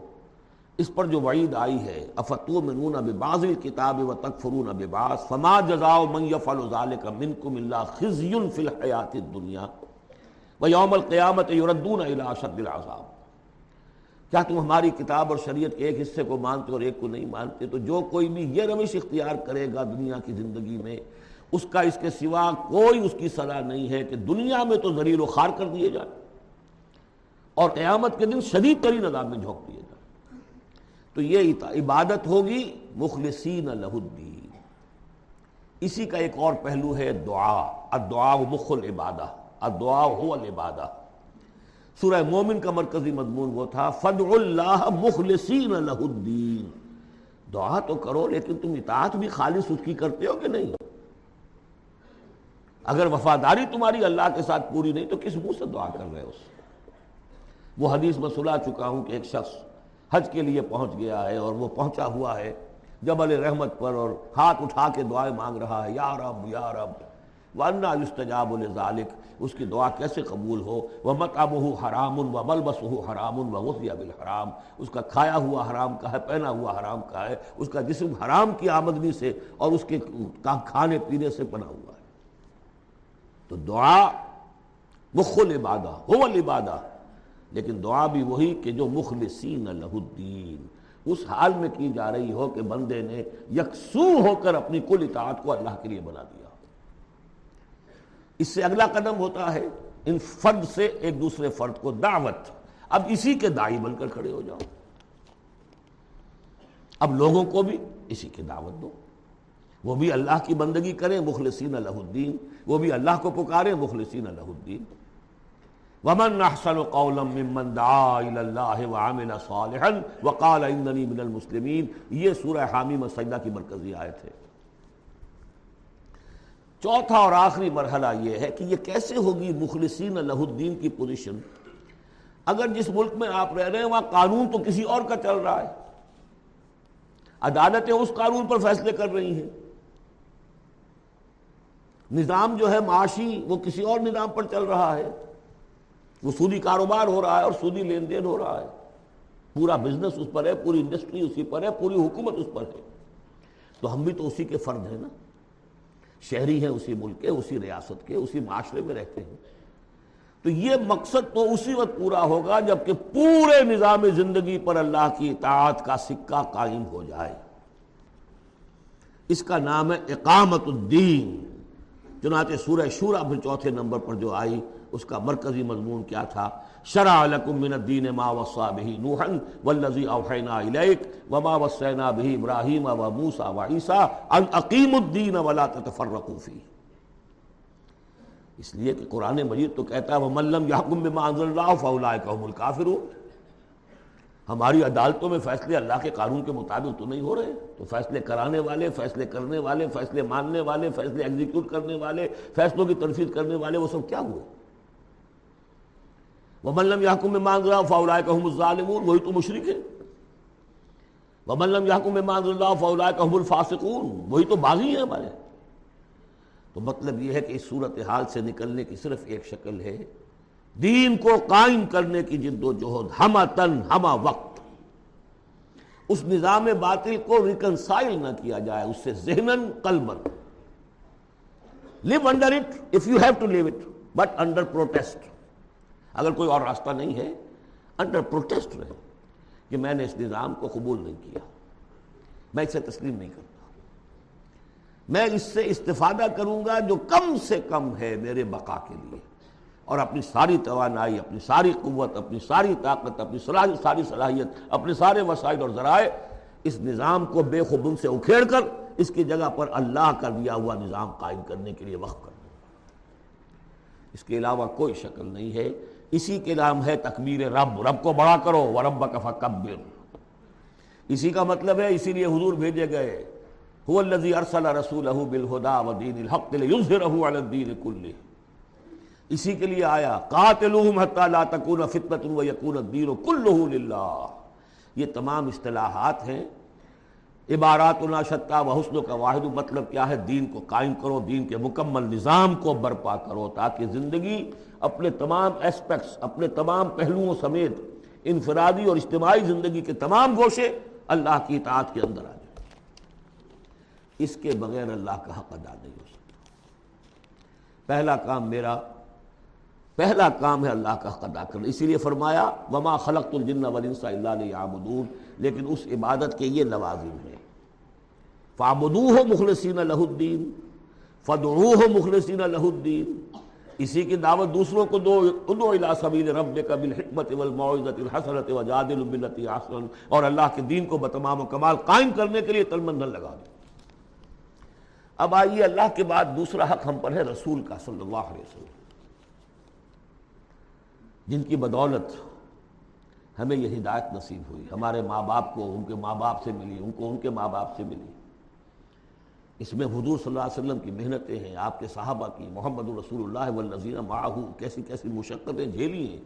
اس پر جو وعید آئی ہے، افتؤمنون ببعض الکتاب وتکفرون ببعض فما جزاء من یفعل ذلک منکم الا خزی فی الحیاۃ الدنیا ویوم القیامۃ یردون الی اشد العذاب. کیا تم ہماری کتاب اور شریعت کے ایک حصے کو مانتے اور ایک کو نہیں مانتے؟ تو جو کوئی بھی یہ روش اختیار کرے گا دنیا کی زندگی میں، اس کا اس کے سوا کوئی اس کی صلاح نہیں ہے کہ دنیا میں تو ذلیل و خوار کر دیے جائیں اور قیامت کے دن شدید ترین عذاب میں جھونک دیے جائیں. تو یہ عبادت ہوگی مخلصین لہ الدین. اسی کا ایک اور پہلو ہے دعا. الدعاء مخ العبادہ، الدعاء هو العبادہ. سورہ مومن کا مرکزی مضمون وہ تھا فدعوا اللہ مخلصین لہ الدین. دعا تو کرو لیکن تم اطاعت بھی خالص اس کی کرتے ہو کہ نہیں؟ اگر وفاداری تمہاری اللہ کے ساتھ پوری نہیں تو کس منہ سے دعا کر رہے ہو؟ وہ حدیث میں سنا چکا ہوں کہ ایک شخص حج کے لیے پہنچ گیا ہے اور وہ پہنچا ہوا ہے جبل رحمت پر اور ہاتھ اٹھا کے دعائیں مانگ رہا ہے، یا رب یا رب. وَأَنَّىٰ يُسْتَجَابُ لِذَٰلِكَ. اس کی دعا کیسے قبول ہو؟ وَمَطْعَمُهُ حَرَامٌ وَمَلْبَسُهُ حَرَامٌ وَغُذِیَ بِالْحَرَام. اس کا کھایا ہوا حرام کا ہے، پہنا ہوا حرام کا ہے، اس کا جسم حرام کی آمدنی سے اور اس کے کھانے پینے سے بنا ہوا ہے. تو دعا مخ العبادہ هو العبادہ، لیکن دعا بھی وہی کہ جو مخلصین لہ الدین اس حال میں کی جا رہی ہو کہ بندے نے یکسو ہو کر اپنی کل اطاعت کو اللہ کے لیے بنا دیا. اس سے اگلا قدم ہوتا ہے ان فرد سے ایک دوسرے فرد کو دعوت. اب اسی کے داعی بن کر کھڑے ہو جاؤ، اب لوگوں کو بھی اسی کی دعوت دو، وہ بھی اللہ کی بندگی کریں مخلصین لہ الدین، وہ بھی اللہ کو پکاریں مخلصین لہ الدین. وَمَنْ أَحْسَنُ قَوْلًا مِّمَّنْ دَعَا إِلَى اللَّهِ وَعَمِلَ صَالِحًا وَقَالَ إِنَّنِي مِنَ الْمُسْلِمِينَ. یہ سورہ حامیم السجدہ کی مرکزی آیت ہے. چوتھا اور آخری مرحلہ یہ ہے کہ یہ کیسے ہوگی مخلصین لہ الدین کی پوزیشن؟ اگر جس ملک میں آپ رہ رہے ہیں وہاں قانون تو کسی اور کا چل رہا ہے، عدالتیں اس قانون پر فیصلے کر رہی ہیں، نظام جو ہے معاشی وہ کسی اور نظام پر چل رہا ہے، وہ سودی کاروبار ہو رہا ہے اور سودی لین دین ہو رہا ہے، پورا بزنس اس پر ہے، پوری انڈسٹری اسی پر ہے، پوری حکومت اس پر ہے. تو ہم بھی تو اسی کے فرد ہیں نا، شہری ہیں اسی ملک کے، اسی ریاست کے، اسی معاشرے میں رہتے ہیں. تو یہ مقصد تو اسی وقت پورا ہوگا جب کہ پورے نظام زندگی پر اللہ کی اطاعت کا سکہ قائم ہو جائے. اس کا نام ہے اقامت الدین. چنانچہ سورہ شورہ میں چوتھے نمبر پر جو آئی اس کا مرکزی مضمون کیا تھا؟ شرع لکم من الدین ما وصى به نوحا والذی اوحینا الیک وما وصینا به ابراہیم وموسیٰ وعیسیٰ ان اقیموا الدین ولا تتفرقوا فیہ. اس لیے کہ قرآن مجید تو کہتا ہے ومن لم یحکم بما انزل اللہ فاولئک هم الکافرون. ہماری عدالتوں میں فیصلے اللہ کے قانون کے مطابق تو نہیں ہو رہے، تو فیصلے کرانے والے، فیصلے کرنے والے، فیصلے ماننے والے، فیصلے ایگزیکیوٹ کرنے والے، فیصلوں کی تنفیذ کرنے والے، وہ سب کیا ہوئے؟ وَمَن لَّمْ يَحْكُم بِمَا أَنزَلَ اللَّهُ فَأُولَٰئِكَ هُمُ الظَّالِمُونَ. وہی تو مشرک ہیں. وَمَن لَّمْ يَحْكُم بِمَا أَنزَلَ اللَّهُ فَأُولَٰئِكَ هُمُ الْفَاسِقُونَ. وہی تو باغی ہیں ہمارے. تو مطلب یہ ہے کہ اس صورتحال سے نکلنے کی صرف ایک شکل ہے، دین کو قائم کرنے کی جد و جہد ہمہ تن ہمہ وقت. اس نظام باطل کو ریکنسائل نہ کیا جائے اس سے ذہناً قلباً. live under it if you have to live it but under protest. اگر کوئی اور راستہ نہیں ہے انڈر پروٹیسٹ رہے کہ میں نے اس نظام کو قبول نہیں کیا، میں اسے تسلیم نہیں کرتا، میں اس سے استفادہ کروں گا جو کم سے کم ہے میرے بقا کے لیے، اور اپنی ساری توانائی، اپنی ساری قوت، اپنی ساری طاقت، اپنی ساری صلاحیت، اپنے سارے وسائل اور ذرائع اس نظام کو بے خبن سے اکھیڑ کر اس کی جگہ پر اللہ کا دیا ہوا نظام قائم کرنے کے لیے وقف کر. اس کے علاوہ کوئی شکل نہیں ہے. اسی کے نام ہے تکبیر رب. رب کو بڑا کرو، وَرَبَّكَ فَكَبِّرْ. اسی کا مطلب ہے، اسی لیے حضور بھیجے گئے، هُوَ الَّذِي أَرْسَلَ رَسُولَهُ بِالْهُدَى وَدِينِ الْحَقِّ لِيُظْهِرَهُ عَلَى الدِّينِ كُلِّهِ. اسی کے لیے آیا قَاتِلُوهُمْ حَتَّى لَا تَكُونَ فِتْنَةٌ وَيَكُونَ الدِّينُ كُلُّهُ لِلَّهِ. یہ تمام اصطلاحات ہیں، عبارات شتیٰ و حسن کا واحد مطلب کیا ہے؟ دین کو قائم کرو، دین کے مکمل نظام کو برپا کرو تاکہ زندگی اپنے تمام اسپیکٹس، اپنے تمام پہلوؤں سمیت انفرادی اور اجتماعی زندگی کے تمام گوشے اللہ کی اطاعت کے اندر آ جائیں. اس کے بغیر اللہ کا حق ادا نہیں ہو سکتا. پہلا کام ہے اللہ کا حق ادا کرنا. اسی لیے فرمایا وما خلقت الجن والانس الا لیعبدون. لیکن اس عبادت کے یہ لوازم ہیں. فاعبدوہ مخلصین لہ الدین، فادعوہ مخلصین لہ الدین. اسی کی دعوت دوسروں کو دو. ادعو الی سبیل ربک بالحکمت والموعظۃ الحسنۃ وجادل بالتی احسن. اور اللہ کے دین کو بتمام و کمال قائم کرنے کے لیے تلمندل لگا دو. اب آئیے اللہ کے بعد دوسرا حق ہم پر ہے رسول کا صلی اللہ علیہ وسلم، جن کی بدولت ہمیں یہ ہدایت نصیب ہوئی. ہمارے ماں باپ کو ان کے ماں باپ سے ملی، ان کو ان کے ماں باپ سے ملی. اس میں حضور صلی اللہ علیہ وسلم کی محنتیں ہیں، آپ کے صحابہ کی، محمد رسول اللہ والذین معہ، کیسی کیسی مشقتیں جھیلی ہیں.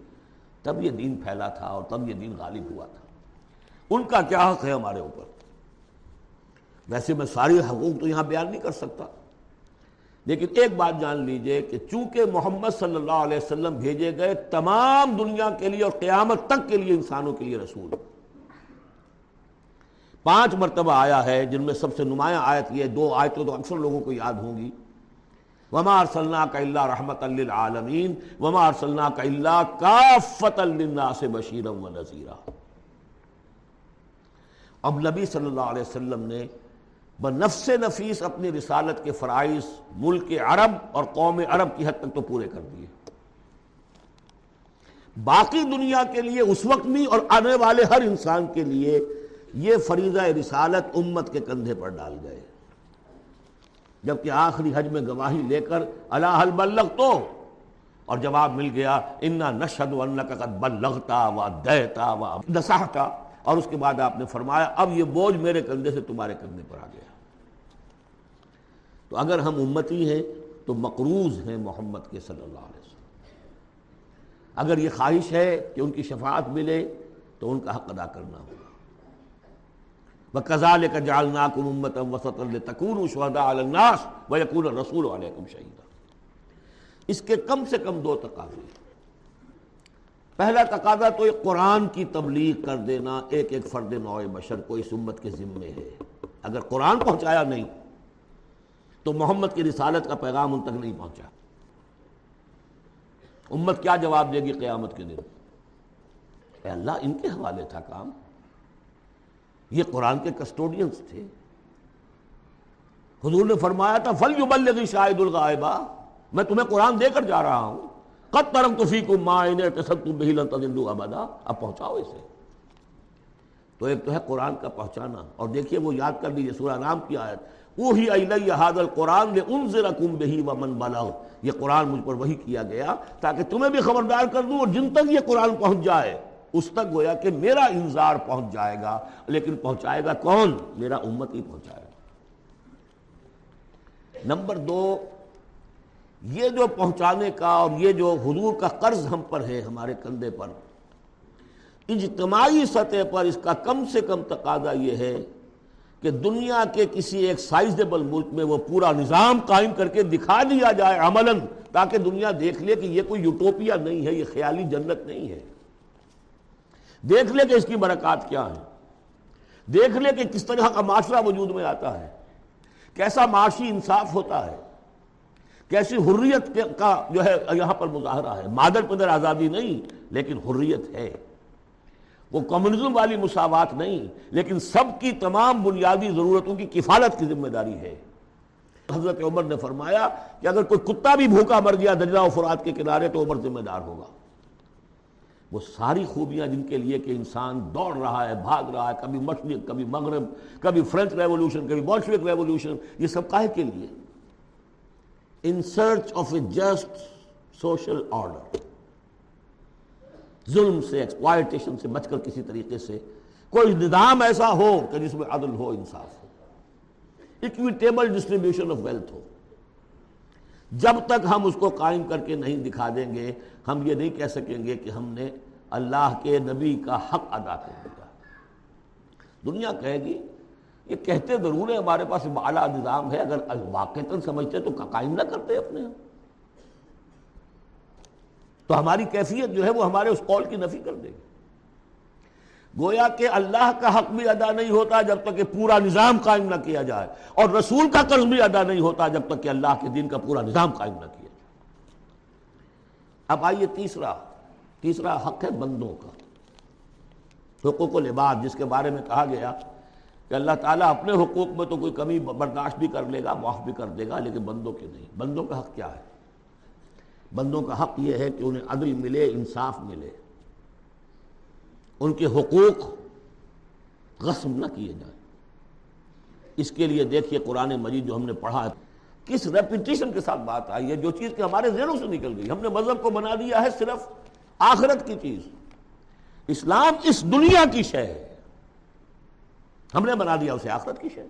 تب یہ دین پھیلا تھا اور تب یہ دین غالب ہوا تھا. ان کا کیا حق ہے ہمارے اوپر؟ ویسے میں سارے حقوق تو یہاں بیان نہیں کر سکتا، لیکن ایک بات جان لیجئے کہ چونکہ محمد صلی اللہ علیہ وسلم بھیجے گئے تمام دنیا کے لیے اور قیامت تک کے لیے انسانوں کے لیے رسول. 5 مرتبہ آیا ہے، جن میں سب سے نمایاں آیت یہ 2 آیتیں تو اکثر لوگوں کو یاد ہوں گی. وما ارسلناک الا رحمۃ للعالمین وما ارسلناک الا کافۃ للناس بشیرا ونذیرا. اب نبی صلی اللہ علیہ وسلم نے بنفس نفیس اپنی رسالت کے فرائض ملک عرب اور قوم عرب کی حد تک تو پورے کر دیے. باقی دنیا کے لیے اس وقت بھی اور آنے والے ہر انسان کے لیے یہ فریضہ رسالت امت کے کندھے پر ڈال گئے. جبکہ آخری حج میں گواہی لے کر الا ہل بلغتو، اور جواب مل گیا انا نشہد انک قد بلغتا وادیتا ونصحتا. اور اس کے بعد آپ نے فرمایا اب یہ بوجھ میرے کندھے سے تمہارے کندھے پر آ گیا. تو اگر ہم امتی ہیں تو مقروض ہیں محمد کے صلی اللہ علیہ وسلم. اگر یہ خواہش ہے کہ ان کی شفاعت ملے تو ان کا حق ادا کرنا ہوگا. وَكَذَلِكَ جَعَلْنَاكُمْ أُمَّةً وَسَطًا لِتَكُونُوا شُهَدَاءَ عَلَى النَّاسِ وَيَكُونَ الرَّسُولُ عَلَيْكُمْ شَهِيدًا. اس کے کم سے کم 2 تقاضے. پہلا تقاضا تو ایک قرآن کی تبلیغ کر دینا ایک ایک فرد نوع بشر کو اس امت کے ذمے ہے. اگر قرآن پہنچایا نہیں تو محمد کی رسالت کا پیغام ان تک نہیں پہنچا. امت کیا جواب دے گی قیامت کے دن؟ اے اللہ، ان کے حوالے تھا کام، یہ قرآن کے کسٹوڈینز تھے. حضور نے فرمایا تھا فَلْيُبَلِّغِ شَاهِدُ الْغَائِبَ، میں تمہیں قرآن دے کر جا رہا ہوں. قد ترمت فیکم ما ان اعتصمتم بہ لن تضلوا ابدا. اب پہنچاؤ اسے. تو ایک تو ہے قرآن کا پہنچانا. اور دیکھیے وہ یاد کر لیجیے سورہ نام کی آیت اوحی الی ھذا القرآن لانذرکم بہ ومن بلغ. یہ قرآن مجھ پر وحی کیا گیا تاکہ تمہیں بھی خبردار کر دوں، اور جن تک یہ قرآن پہنچ جائے اس تک گویا کہ میرا انذار پہنچ جائے گا. لیکن پہنچائے گا کون؟ میرا امت ہی پہنچائے گا. نمبر 2، یہ جو پہنچانے کا اور یہ جو حضور کا قرض ہم پر ہے، ہمارے کندھے پر، اجتماعی سطح پر اس کا کم سے کم تقاضا یہ ہے کہ دنیا کے کسی ایک سائزیبل ملک میں وہ پورا نظام قائم کر کے دکھا دیا جائے عملاً، تاکہ دنیا دیکھ لے کہ یہ کوئی یوٹوپیا نہیں ہے، یہ خیالی جنت نہیں ہے. دیکھ لے کہ اس کی برکات کیا ہیں، دیکھ لے کہ کس طرح کا معاشرہ وجود میں آتا ہے، کیسا معاشی انصاف ہوتا ہے، کیسی حریت کا جو ہے یہاں پر مظاہرہ ہے. مادر پدر آزادی نہیں لیکن حریت ہے. وہ کمیونزم والی مساوات نہیں لیکن سب کی تمام بنیادی ضرورتوں کی کفالت کی ذمہ داری ہے. حضرت عمر نے فرمایا کہ اگر کوئی کتا بھی بھوکا مر گیا دجلہ و فرات کے کنارے تو عمر ذمہ دار ہوگا. وہ ساری خوبیاں جن کے لیے کہ انسان دوڑ رہا ہے، بھاگ رہا ہے، کبھی مشرق کبھی مغرب، کبھی فرینچ ریولوشن کبھی بولشوک ریولوشن، یہ سب کاہے کے لیے؟ In search of a just social order. ظلم سے، ایکسپلائٹیشن سے بچ کر کسی طریقے سے کوئی نظام ایسا ہو کہ جس میں عدل ہو، انصاف ہو، ایکویٹیبل ڈسٹریبیوشن آف ویلتھ ہو. جب تک ہم اس کو قائم کر کے نہیں دکھا دیں گے ہم یہ نہیں کہہ سکیں گے کہ ہم نے اللہ کے نبی کا حق ادا کر دیا. دنیا کہے گی یہ کہتے ضرور ہیں ہمارے پاس بالا نظام ہے، اگر واقعتاً سمجھتے تو قائم نہ کرتے اپنے. تو ہماری کیفیت جو ہے وہ ہمارے اس قول کی نفی کر دے گی. گویا کہ اللہ کا حق بھی ادا نہیں ہوتا جب تک کہ پورا نظام قائم نہ کیا جائے، اور رسول کا قرض بھی ادا نہیں ہوتا جب تک کہ اللہ کے دین کا پورا نظام قائم نہ کیا جائے۔ اب آئیے تیسرا حق ہے بندوں کا، حقوق العباد، جس کے بارے میں کہا گیا کہ اللہ تعالیٰ اپنے حقوق میں تو کوئی کمی برداشت بھی کر لے گا، معاف بھی کر دے گا، لیکن بندوں کے نہیں۔ بندوں کا حق کیا ہے؟ بندوں کا حق یہ ہے کہ انہیں عدل ملے، انصاف ملے، ان کے حقوق غصب نہ کیے جائیں۔ اس کے لیے دیکھیے قرآن مجید جو ہم نے پڑھا ہے، کس ریپیٹیشن کے ساتھ بات آئی ہے، جو چیز کہ ہمارے ذہنوں سے نکل گئی۔ ہم نے مذہب کو بنا دیا ہے صرف آخرت کی چیز، اسلام اس دنیا کی شے ہے، ہم نے بنا دیا اسے آخرت کی شے۔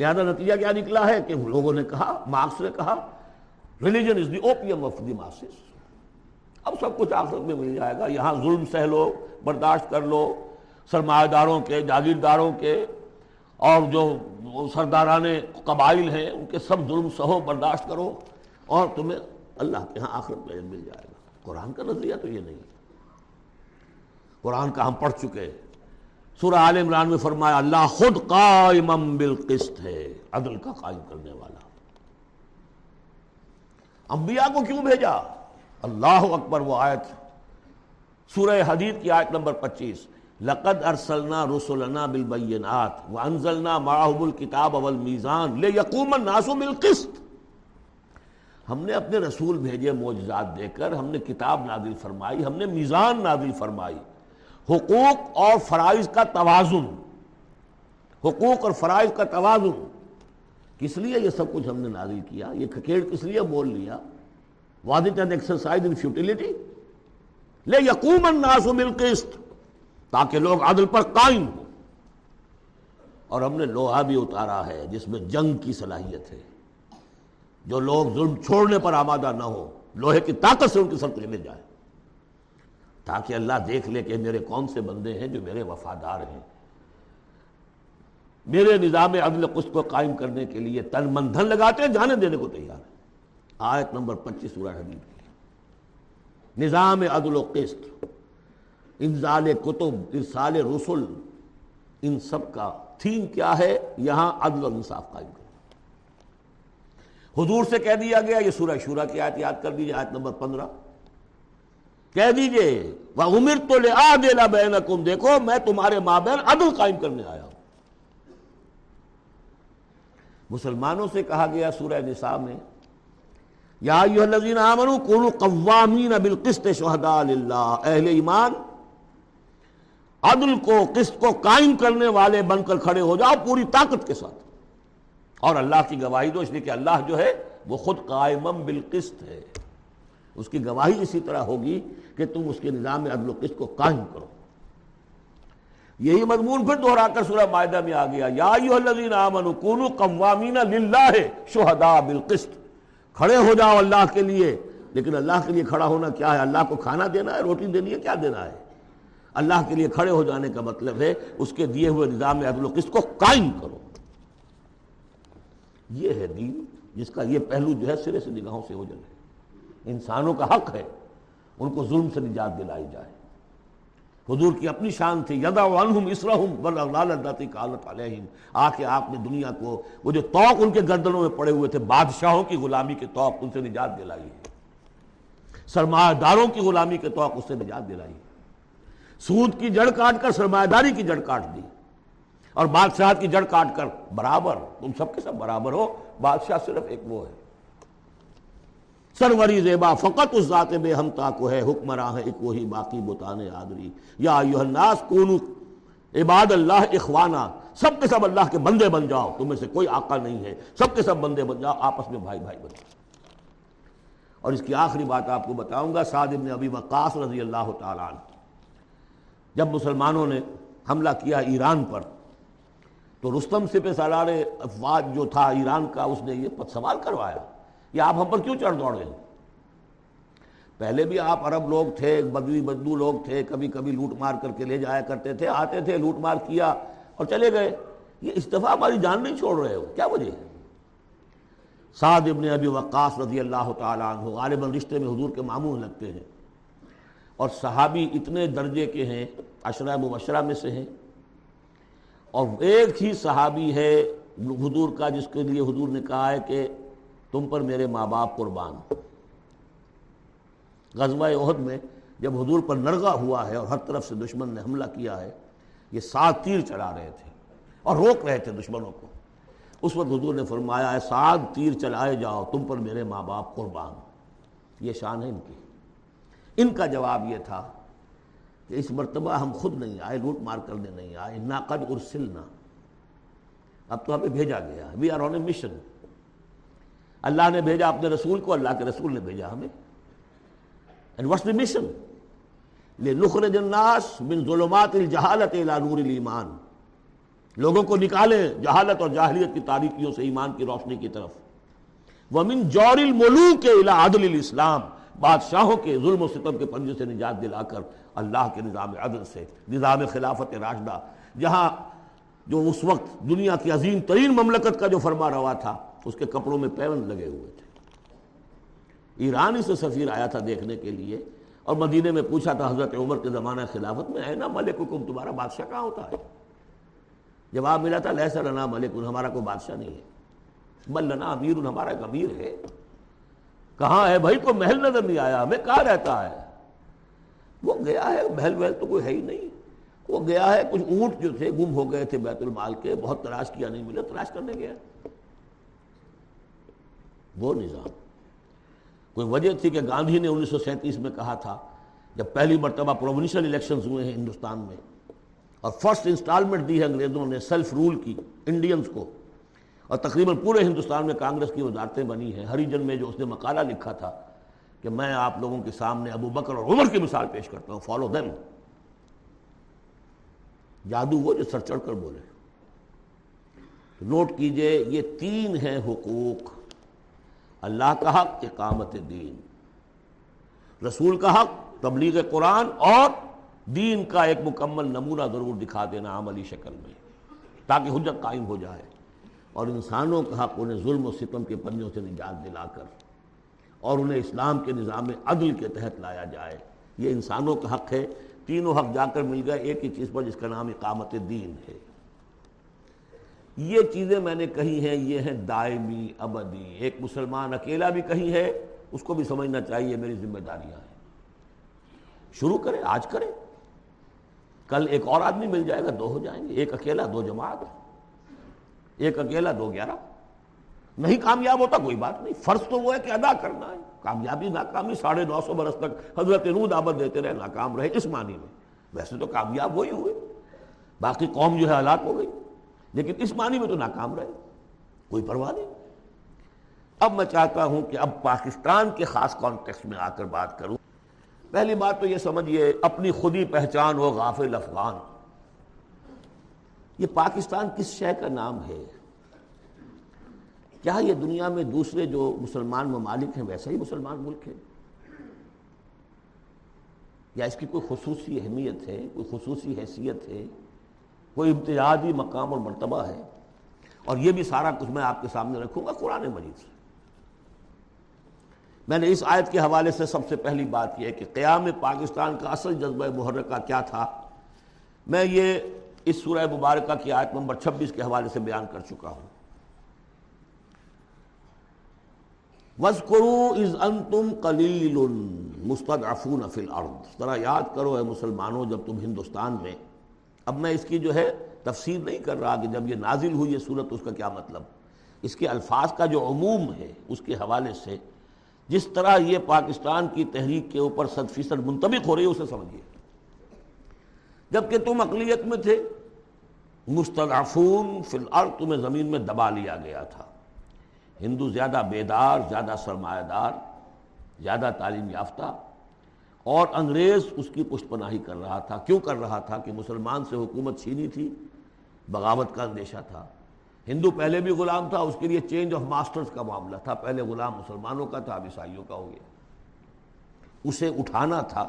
لہذا نتیجہ کیا نکلا ہے کہ لوگوں نے کہا، مارکس نے کہا religion is the opium of the masses, اب سب کچھ آخرت میں مل جائے گا، یہاں ظلم سہ لو، برداشت کر لو، سرمایہ داروں کے، جاگیرداروں کے، اور جو سرداران قبائل ہیں ان کے سب ظلم سہو، برداشت کرو، اور تمہیں اللہ کے ہاں آخرت میں مل جائے گا۔ قرآن کا نظریہ تو یہ نہیں ہے، قرآن کا ہم پڑھ چکے ہیں، سورہ آل عمران میں فرمایا اللہ خود قائما بالقسط ہے، عدل کا قائم کرنے والا۔ انبیاء کو کیوں بھیجا؟ اللہ اکبر، وہ آیت سورہ حدید کی آیت نمبر 25، لقد ارسلنا رسلنا بالبینات وانزلنا معاہم الکتاب والمیزان لیقوم الناس بالقسط، ہم نے اپنے رسول بھیجے معجزات دے کر، ہم نے کتاب نازل فرمائی، ہم نے میزان نازل فرمائی، حقوق اور فرائض کا توازن، حقوق اور فرائض کا توازن۔ کس لیے یہ سب کچھ ہم نے نازل کیا؟ یہ کھکیڑ کس لیے بول لیا؟ Was it an exercise in futility? لیقوم الناس بالقسط، تاکہ لوگ عدل پر قائم ہوں۔ اور ہم نے لوہا بھی اتارا ہے جس میں جنگ کی صلاحیت ہے، جو لوگ ظلم چھوڑنے پر آمادہ نہ ہو، لوہے کی طاقت سے ان کے سر کو مل جائے، تاکہ اللہ دیکھ لے کہ میرے کون سے بندے ہیں جو میرے وفادار ہیں، میرے نظام عدل قسط کو قائم کرنے کے لیے تن من دھن لگاتے ہیں، جانے دینے کو تیار ہیں۔ آیت نمبر 25 سورہ حدید کی، نظام عدل و قسط، انزال کتب، ارسال رسل، ان سب کا تھیم کیا ہے؟ یہاں عدل و انصاف قائم کرنا۔ حضور سے کہہ دیا گیا، یہ سورہ شورہ کی آیت یاد کر دیجیے، آیت نمبر 15، کہہ دیجیے وَأُمِرْتُ لِأَعْدِلَ بَيْنَكُمْ، دیکھو میں تمہارے مابین عدل قائم کرنے آیا ہوں۔ مسلمانوں سے کہا گیا سورہ نصاب میں، یا ایھا الذین آمنوا کونوا قوامین بالقسط شہداء للہ، اہل ایمان عدل کو، قسط کو قائم کرنے والے بن کر کھڑے ہو جاؤ پوری طاقت کے ساتھ، اور اللہ کی گواہی دو، اس لیے کہ اللہ جو ہے وہ خود قائما بالقسط ہے، اس کی گواہی اسی طرح ہوگی کہ تم اس کے نظام عدل و قسط کو قائم کرو۔ یہی مضمون پھر دوہرا کر سورہ مائدہ میں آ گیا، یا ایھا الذین آمنوا کونوا قوامین للہ شہداء بالقسط، کھڑے ہو جاؤ اللہ کے لیے۔ لیکن اللہ کے لیے کھڑا ہونا کیا ہے؟ اللہ کو کھانا دینا ہے، روٹی دینی ہے، کیا دینا ہے؟ اللہ کے لیے کھڑے ہو جانے کا مطلب ہے اس کے دیے ہوئے نظام عدل و قسط کو قائم کرو۔ یہ ہے دین جس کا یہ پہلو جو ہے سرے سے نگاہوں سے اوجھل ہے۔ انسانوں کا حق ہے ان کو ظلم سے نجات دلائی جائے۔ حضور کی اپنی شان تھی، یدع عنہم اسرہم والاغلال اللاتی کانت علیہم، آ کے آپ نے دنیا کو وہ جو طوق ان کے گردنوں میں پڑے ہوئے تھے، بادشاہوں کی غلامی کے طوق، ان سے نجات دلائی ہے، سرمایہ داروں کی غلامی کے طوق، اس سے نجات دلائی ہے، سود کی جڑ کاٹ کر سرمایہ داری کی جڑ کاٹ دی، اور بادشاہت کی جڑ کاٹ کر برابر، تم سب کے سب برابر ہو، بادشاہ صرف ایک وہ ہے، سروری زیبا فقط اس ذات بے ہمتا کو ہے، حکمراں ہے ایک وہی، باقی بتانے آدری۔ یا ایھا الناس کونوا عباد اللہ اخوانا، سب کے سب اللہ کے بندے بن جاؤ، تم میں سے کوئی آقا نہیں ہے، سب کے سب بندے بن جاؤ، آپس میں بھائی بھائی بن جاؤ۔ اور اس کی آخری بات آپ کو بتاؤں گا، سعد بن ابی وقاص رضی اللہ تعالیٰ عنہ، جب مسلمانوں نے حملہ کیا ایران پر تو رستم سپہ سالار افواج جو تھا ایران کا، اس نے یہ سوال کروایا کہ آپ ہم پر کیوں چڑھ دوڑ رہے ہیں؟ پہلے بھی آپ عرب لوگ تھے، بدو لوگ تھے، کبھی کبھی لوٹ مار کر کے لے جایا کرتے تھے، آتے تھے، لوٹ مار کیا اور چلے گئے، یہ اس دفعہ ہماری جان نہیں چھوڑ رہے ہو، کیا وجہ ہے؟ سعد ابن ابی وقاص رضی اللہ تعالیٰ عنہ غالباً رشتے میں حضور کے ماموں لگتے ہیں، اور صحابی اتنے درجے کے ہیں، عشرہ مبشرہ میں سے ہیں، اور ایک ہی صحابی ہے حضور کا جس کے لیے حضور نے کہا ہے کہ تم پر میرے ماں باپ قربان۔ غزوہ احد میں جب حضور پر نرغہ ہوا ہے اور ہر طرف سے دشمن نے حملہ کیا ہے، یہ 7 تیر چلا رہے تھے اور روک رہے تھے دشمنوں کو، اس وقت حضور نے فرمایا ہے 7 تیر چلائے جاؤ، تم پر میرے ماں باپ قربان۔ یہ شان ہے ان کی۔ ان کا جواب یہ تھا کہ اس مرتبہ ہم خود نہیں آئے، لوٹ مار کرنے نہیں آئے، انا قد ارسلنا، اب تو ہمیں بھیجا گیا، we are on a mission. اللہ نے بھیجا اپنے رسول کو، اللہ کے رسول نے بھیجا ہمیں۔ And what's the mission? لنخرج الناس من ظلمات الجہالت الی نور الایمان، لوگوں کو نکالیں جہالت اور جاہلیت کی تاریکیوں سے ایمان کی روشنی کی طرف۔ وَمِن جَورِ الْمُلُوكِ إِلَىٰ عَدْلِ الْإِسْلَامِ، بادشاہوں کے ظلم و ستم کے پنجے سے نجات دلا کر اللہ کے نظام عدل سے، نظام خلافت راشدہ، جہاں جو اس وقت دنیا کی عظیم ترین مملکت کا جو فرما روا تھا اس کے کپڑوں میں پیوند لگے ہوئے تھے۔ ایرانی سے سفیر آیا تھا دیکھنے کے لیے اور مدینے میں پوچھا تھا حضرت عمر کے زمانہ خلافت میں ہے نا ملککم، تمہارا بادشاہ کہاں ہوتا ہے؟ جواب ملا تھا لیس لنا ملک، ہمارا کوئی بادشاہ نہیں ہے، بل لنا امیر، ہمارا ایک امیر ہے۔ کہاں ہے بھائی؟ کوئی محل نظر نہیں آیا ہمیں، کہاں رہتا ہے؟ وہ گیا ہے، محل وحل تو کوئی ہے ہی نہیں، وہ گیا ہے، کچھ اونٹ جو تھے گم ہو گئے تھے بیت المال کے، بہت تلاش کیا نہیں ملا، تلاش کرنے گیا۔ وہ نظام کوئی وجہ تھی کہ گاندھی نے 1937 میں کہا تھا جب پہلی مرتبہ پروونشل الیکشنز ہوئے ہیں ہندوستان میں اور فرسٹ انسٹالمنٹ دی ہے انگریزوں نے سیلف رول کی انڈینز کو، اور تقریباً پورے ہندوستان میں کانگریس کی وزارتیں بنی ہیں۔ ہریجن میں جو اس نے مقالہ لکھا تھا کہ میں آپ لوگوں کے سامنے ابو بکر اور عمر کی مثال پیش کرتا ہوں، فالو دم، جادو وہ جو سر چڑھ کر بولے۔ نوٹ کیجئے یہ 3 ہیں حقوق: اللہ کا حق اقامت دین، رسول کا حق تبلیغ قرآن، اور دین کا ایک مکمل نمونہ ضرور دکھا دینا عملی شکل میں تاکہ حجت قائم ہو جائے، اور انسانوں کا حق انہیں ظلم و ستم کے پنجوں سے نجات دلا کر اور انہیں اسلام کے نظام عدل کے تحت لایا جائے۔ یہ انسانوں کا حق ہے، تینوں حق جا کر مل گئے ایک ہی چیز پر جس کا نام اقامت دین ہے۔ یہ چیزیں میں نے کہی ہیں، یہ ہیں دائمی ابدی۔ ایک مسلمان اکیلا بھی کہیں ہے اس کو بھی سمجھنا چاہیے میری ذمہ داریاں ہیں۔ شروع کریں، آج کریں، کل ایک اور آدمی مل جائے گا، 2 ہو جائیں گے، ایک اکیلا 2 جماعت، ایک اکیلا 2 11۔ نہیں کامیاب ہوتا کوئی بات نہیں، فرض تو وہ ہے کہ ادا کرنا ہے، کامیابی ناکامی 950 برس تک حضرت نوح دعوت دیتے رہے، ناکام رہے اس معنی میں، ویسے تو کامیاب وہی ہوئے، باقی قوم جو ہے ہلاک ہو گئی، لیکن اس معنی میں تو ناکام رہے، کوئی پرواہ نہیں۔ اب میں چاہتا ہوں کہ اب پاکستان کے خاص کانٹیکس میں آ کر بات کروں۔ پہلی بات تو یہ سمجھیے، اپنی خود ہی پہچان ہو غافل افغان۔ یہ پاکستان کس شے کا نام ہے؟ کیا یہ دنیا میں دوسرے جو مسلمان ممالک ہیں ویسا ہی مسلمان ملک ہے، یا اس کی کوئی خصوصی اہمیت ہے، کوئی خصوصی حیثیت ہے، کوئی امتیازی مقام اور مرتبہ ہے؟ اور یہ بھی سارا کچھ میں آپ کے سامنے رکھوں گا قرآن مجید سے۔ میں نے اس آیت کے حوالے سے سب سے پہلی بات یہ ہے کہ قیام پاکستان کا اصل جذبہ محرکہ کیا تھا، میں یہ اس سورہ مبارکہ کی آیت نمبر 26 کے حوالے سے بیان کر چکا ہوں۔ وَاذْكُرُوا إِذْ أَنْتُمْ قَلِيلٌ مُسْتَضْعَفُونَ فِي الْأَرْضِ، ذرا یاد کرو اے مسلمانوں جب تم ہندوستان میں، اب میں اس کی جو ہے تفسیر نہیں کر رہا کہ جب یہ نازل ہوئی یہ صورت اس کا کیا مطلب، اس کے الفاظ کا جو عموم ہے اس کے حوالے سے جس طرح یہ پاکستان کی تحریک کے اوپر 100% منطبق ہو رہی ہے اسے سمجھیے۔ جب کہ تم اقلیت میں تھے، مستضعفون فی الارض، تمہیں زمین میں دبا لیا گیا تھا۔ ہندو زیادہ بیدار، زیادہ سرمایہ دار، زیادہ تعلیم یافتہ، اور انگریز اس کی پشت پناہی کر رہا تھا۔ کیوں کر رہا تھا؟ کہ مسلمان سے حکومت چھینی تھی، بغاوت کا اندیشہ تھا۔ ہندو پہلے بھی غلام تھا، اس کے لیے چینج آف ماسٹرز کا معاملہ تھا، پہلے غلام مسلمانوں کا تھا اب عیسائیوں کا ہو گیا، اسے اٹھانا تھا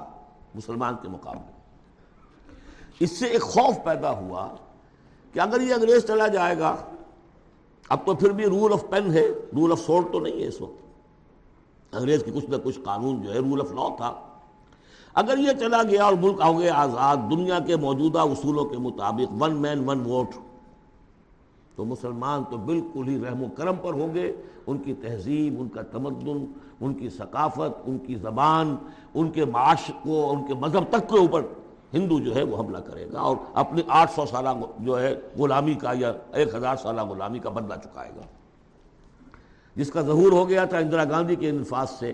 مسلمان کے مقابلے۔ اس سے ایک خوف پیدا ہوا کہ اگر یہ انگریز چلا جائے گا، اب تو پھر بھی رول آف پین ہے، رول آف سورڈ تو نہیں ہے اس وقت، انگریز کی کچھ نہ کچھ قانون جو ہے رول آف لا تھا، اگر یہ چلا گیا اور ملک ہو گیا آزاد دنیا کے موجودہ اصولوں کے مطابق، ون مین ون ووٹ، تو مسلمان تو بالکل ہی رحم و کرم پر ہوں گے، ان کی تہذیب، ان کا تمدن، ان کی ثقافت، ان کی زبان، ان کے معاش کو، ان کے مذہب تک کے اوپر ہندو جو ہے وہ حملہ کرے گا اور اپنی 800 سالہ جو ہے غلامی کا یا 1000 سالہ غلامی کا بدلہ چکائے گا، جس کا ظہور ہو گیا تھا اندرا گاندھی کے انفاذ سے،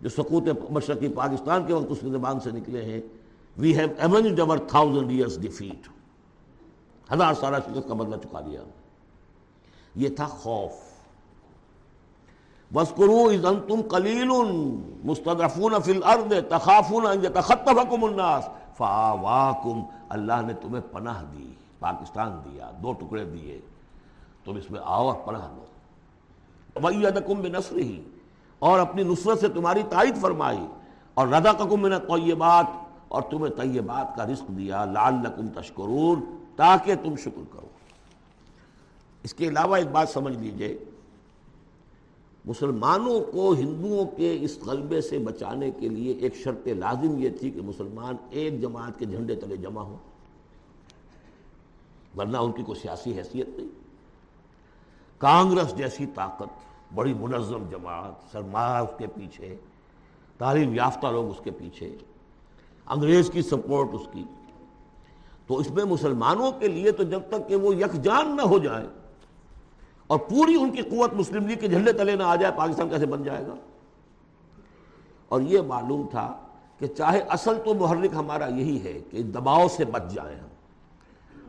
جو سقوط مشرقی پاکستان کے وقت اس کی زبان سے نکلے ہیں، وی ہیو ایونجڈ اور 1000 years ڈیفیٹ، 1000 سالہ شکست کا بدلہ چکا لیا. یہ تھا خوف. وَاذْكُرُوا إِذْ أَنْتُمْ قَلِيلٌ مُسْتَضْعَفُونَ فِي الْأَرْضِ تَخَافُونَ أَنْ يَتَخَطَّفَكُمُ النَّاسُ فَآوَاكُمْ. اللہ نے تمہیں پناہ دی، پاکستان دیا، 2 ٹکڑے دیے، تم اس میں آؤ اور پناہ لو. وَأَيَّدَكُمْ بِنَصْرِهِ، اور اپنی نصرت سے تمہاری تائید فرمائی، اور رَزَقَكُمْ مِنَ الطَّيِّبَاتِ، اور تمہیں طیبات کا رزق دیا، لَعَلَّكُمْ تَشْكُرُونَ، تاکہ تم شکر کرو. اس کے علاوہ ایک بات سمجھ لیجئے، مسلمانوں کو ہندوؤں کے اس غلبے سے بچانے کے لیے ایک شرط لازم یہ تھی کہ مسلمان ایک جماعت کے جھنڈے تلے جمع ہوں، ورنہ ان کی کوئی سیاسی حیثیت نہیں. کانگریس جیسی طاقت، بڑی منظم جماعت، سرمایہ اس کے پیچھے، تعلیم یافتہ لوگ اس کے پیچھے، انگریز کی سپورٹ اس کی، تو اس میں مسلمانوں کے لیے تو جب تک کہ وہ یکجان نہ ہو جائے اور پوری ان کی قوت مسلم لیگ کے جھنڈے تلے نہ آ جائے، پاکستان کیسے بن جائے گا؟ اور یہ معلوم تھا کہ چاہے اصل تو محرک ہمارا یہی ہے کہ دباؤ سے بچ جائیں ہم،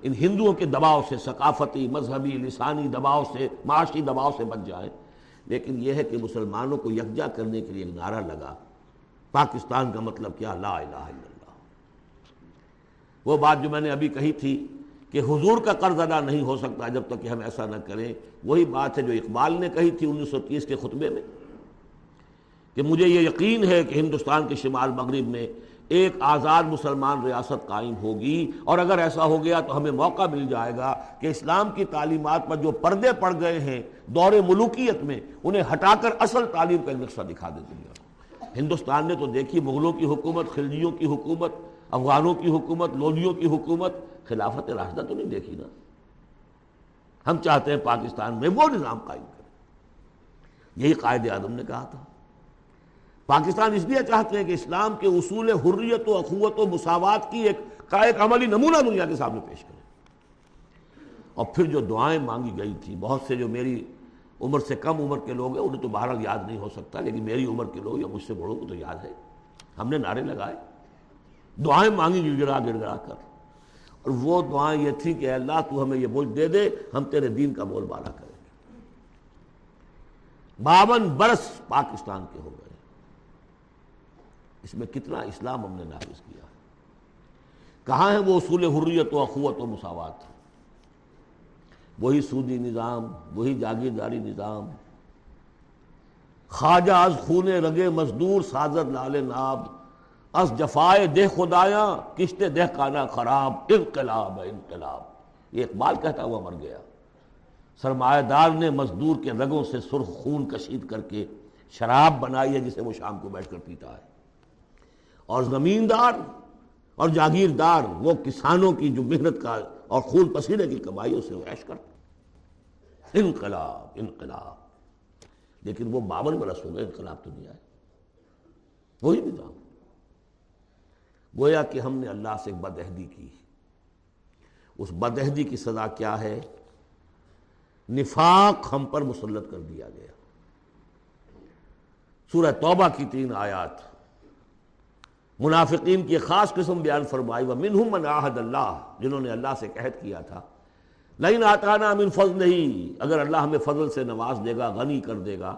ان ہندوؤں کے دباؤ سے، ثقافتی، مذہبی، لسانی دباؤ سے، معاشی دباؤ سے بچ جائیں، لیکن یہ ہے کہ مسلمانوں کو یکجا کرنے کے لیے ایک نعرہ لگا، پاکستان کا مطلب کیا؟ لا الہ الا اللہ. وہ بات جو میں نے ابھی کہی تھی کہ حضور کا قرض ادا نہیں ہو سکتا جب تک کہ ہم ایسا نہ کریں، وہی بات ہے جو اقبال نے کہی تھی 1930 کے خطبے میں، کہ مجھے یہ یقین ہے کہ ہندوستان کے شمال مغرب میں ایک آزاد مسلمان ریاست قائم ہوگی، اور اگر ایسا ہو گیا تو ہمیں موقع مل جائے گا کہ اسلام کی تعلیمات پر جو پردے پڑ گئے ہیں دور ملوکیت میں، انہیں ہٹا کر اصل تعلیم کا نقشہ دکھا دے دنیا کو. ہندوستان نے تو دیکھی مغلوں کی حکومت، خلجیوں کی حکومت، افغانوں کی حکومت، لودھیوں کی حکومت، خلافت راشدہ تو نہیں دیکھی نا. ہم چاہتے ہیں پاکستان میں وہ نظام قائم کریں، یہی قائد اعظم نے کہا تھا. پاکستان اس لیے چاہتے ہیں کہ اسلام کے اصول حریت و اخوت و مساوات کی ایک قائد عملی نمونہ دنیا کے سامنے پیش کریں. اور پھر جو دعائیں مانگی گئی تھیں، بہت سے جو میری عمر سے کم عمر کے لوگ ہیں انہیں تو بہرحال یاد نہیں ہو سکتا، لیکن میری عمر کے لوگ یا مجھ سے بڑوں کو تو یاد ہے، ہم نے نعرے لگائے، دعائیں مانگی گڑ گڑا کر، اور وہ دعائیں یہ تھیں کہ اے اللہ تو ہمیں یہ ملک دے دے، ہم تیرے دین کا بول بالا کریں گے. 52 برس پاکستان کے ہو گئے، اس میں کتنا اسلام ہم نے نافذ کیا؟ کہاں ہے وہ اصول حریت و اخوت و مساوات؟ وہی سودی نظام، وہی جاگیرداری نظام. خواجہ از خون رگے مزدور سازر لال ناب، از جفائے دہ خدایا کشتے دہ کانا خراب. انقلاب ہے انقلاب، یہ اقبال کہتا ہوا مر گیا. سرمایہ دار نے مزدور کے رگوں سے سرخ خون کشید کر کے شراب بنائی ہے جسے وہ شام کو بیٹھ کر پیتا ہے، اور زمیندار اور جاگیردار وہ کسانوں کی جو محنت کا اور خون پسینے کی کمائی اسے عیش کرتا. انقلاب انقلاب، لیکن وہ 52 برس ہو گئے انقلاب تو نہیں آئے، وہی نظام. گویا کہ ہم نے اللہ سے ایک بدعہدی کی، اس بدعہدی کی سزا کیا ہے؟ نفاق ہم پر مسلط کر دیا گیا. سورہ توبہ کی 3 آیات منافقین کی خاص قسم بیان فرمائی. وَمِنْهُمْ مَنْ عَاهَدَ اللَّهَ، جنہوں نے اللہ سے عہد کیا تھا، لَئِنْ آتَانَا مِنْ فَضْلِهِ، اگر اللہ ہمیں فضل سے نواز دے گا، غنی کر دے گا،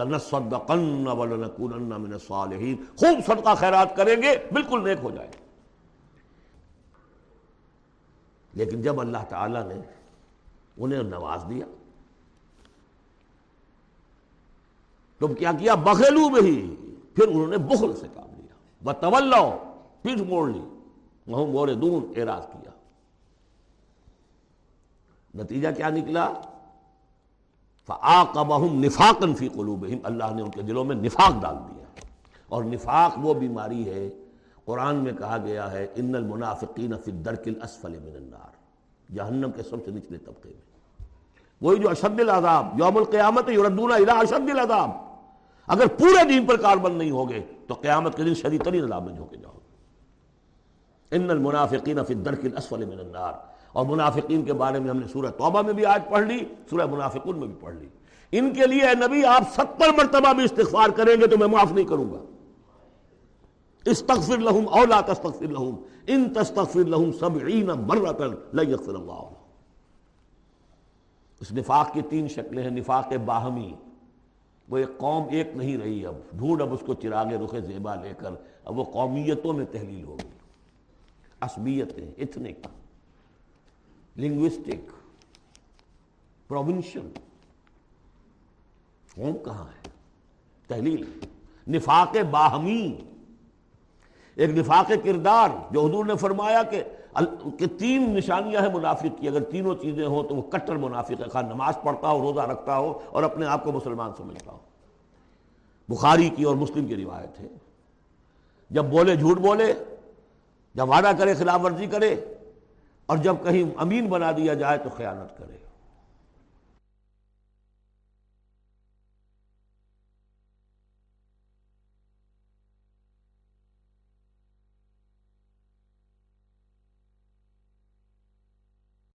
لَنَصَّدَّقَنَّ وَلَنَكُونَنَّ مِنَ الصَّالِحِينَ، خوب صدقہ خیرات کریں گے، بالکل نیک ہو جائیں گے. لیکن جب اللہ تعالیٰ نے انہیں نواز دیا تو کیا کیا؟ بخلو بھی، پھر انہوں نے بخل سے کام لیا، بتولو، پیٹھ موڑ لی، وہاں مورے دون، اعراض کیا. نتیجہ کیا نکلا؟ فَعَاقَبَهُمْ نِفَاقًا فِي قُلُوبِهِمْ، اللہ نے ان کے دلوں میں نفاق ڈال دیا. اور نفاق وہ بیماری ہے، قرآن میں کہا گیا ہے ان المنافقین فی الدرک الاسفل من النار، جہنم کے سب سے نچلے طبقے میں، وہی جو اشد العذاب یوم القیامت یردون الی اشد العذاب، اگر پورے دین پر کاربند نہیں ہوگے تو قیامت کے دن شدید ترین عذاب میں جھونکے جاؤ گے۔ ان المنافقین فی الدرک الاسفل من النار، اور منافقین کے بارے میں ہم نے سورہ توبہ میں بھی آج پڑھ لی، سورہ منافقون میں بھی پڑھ لی۔ ان کے لیے اے نبی آپ 70 مرتبہ بھی استغفار کریں گے تو میں معاف نہیں کروں گا۔ استغفر لہم او لا تستغفر لہم ان تستغفر لہم 70 مرۃ لن یغفر اللہ لہم۔ اس نفاق کی 3 شکلیں ہیں۔ نفاق باہمی، وہ ایک قوم ایک نہیں رہی، اب ڈھونڈ اب اس کو چراغ رخ زیبا لے کر، اب وہ قومیتوں میں تحلیل ہوگی، عصبیتیں، ایتھنک، لنگوسٹک، پروونشل، قوم کہاں ہے، تحلیل، نفاق باہمی۔ ایک نفاق کردار جو حضور نے فرمایا کہ 3 نشانیاں ہیں منافق کی، اگر تینوں چیزیں ہوں تو وہ کٹر منافق ہے، خواہ نماز پڑھتا ہو، روزہ رکھتا ہو، اور اپنے آپ کو مسلمان سمجھتا ہو۔ بخاری کی اور مسلم کی روایت ہے، جب بولے جھوٹ بولے، جب وعدہ کرے خلاف ورزی کرے، اور جب کہیں امین بنا دیا جائے تو خیانت کرے۔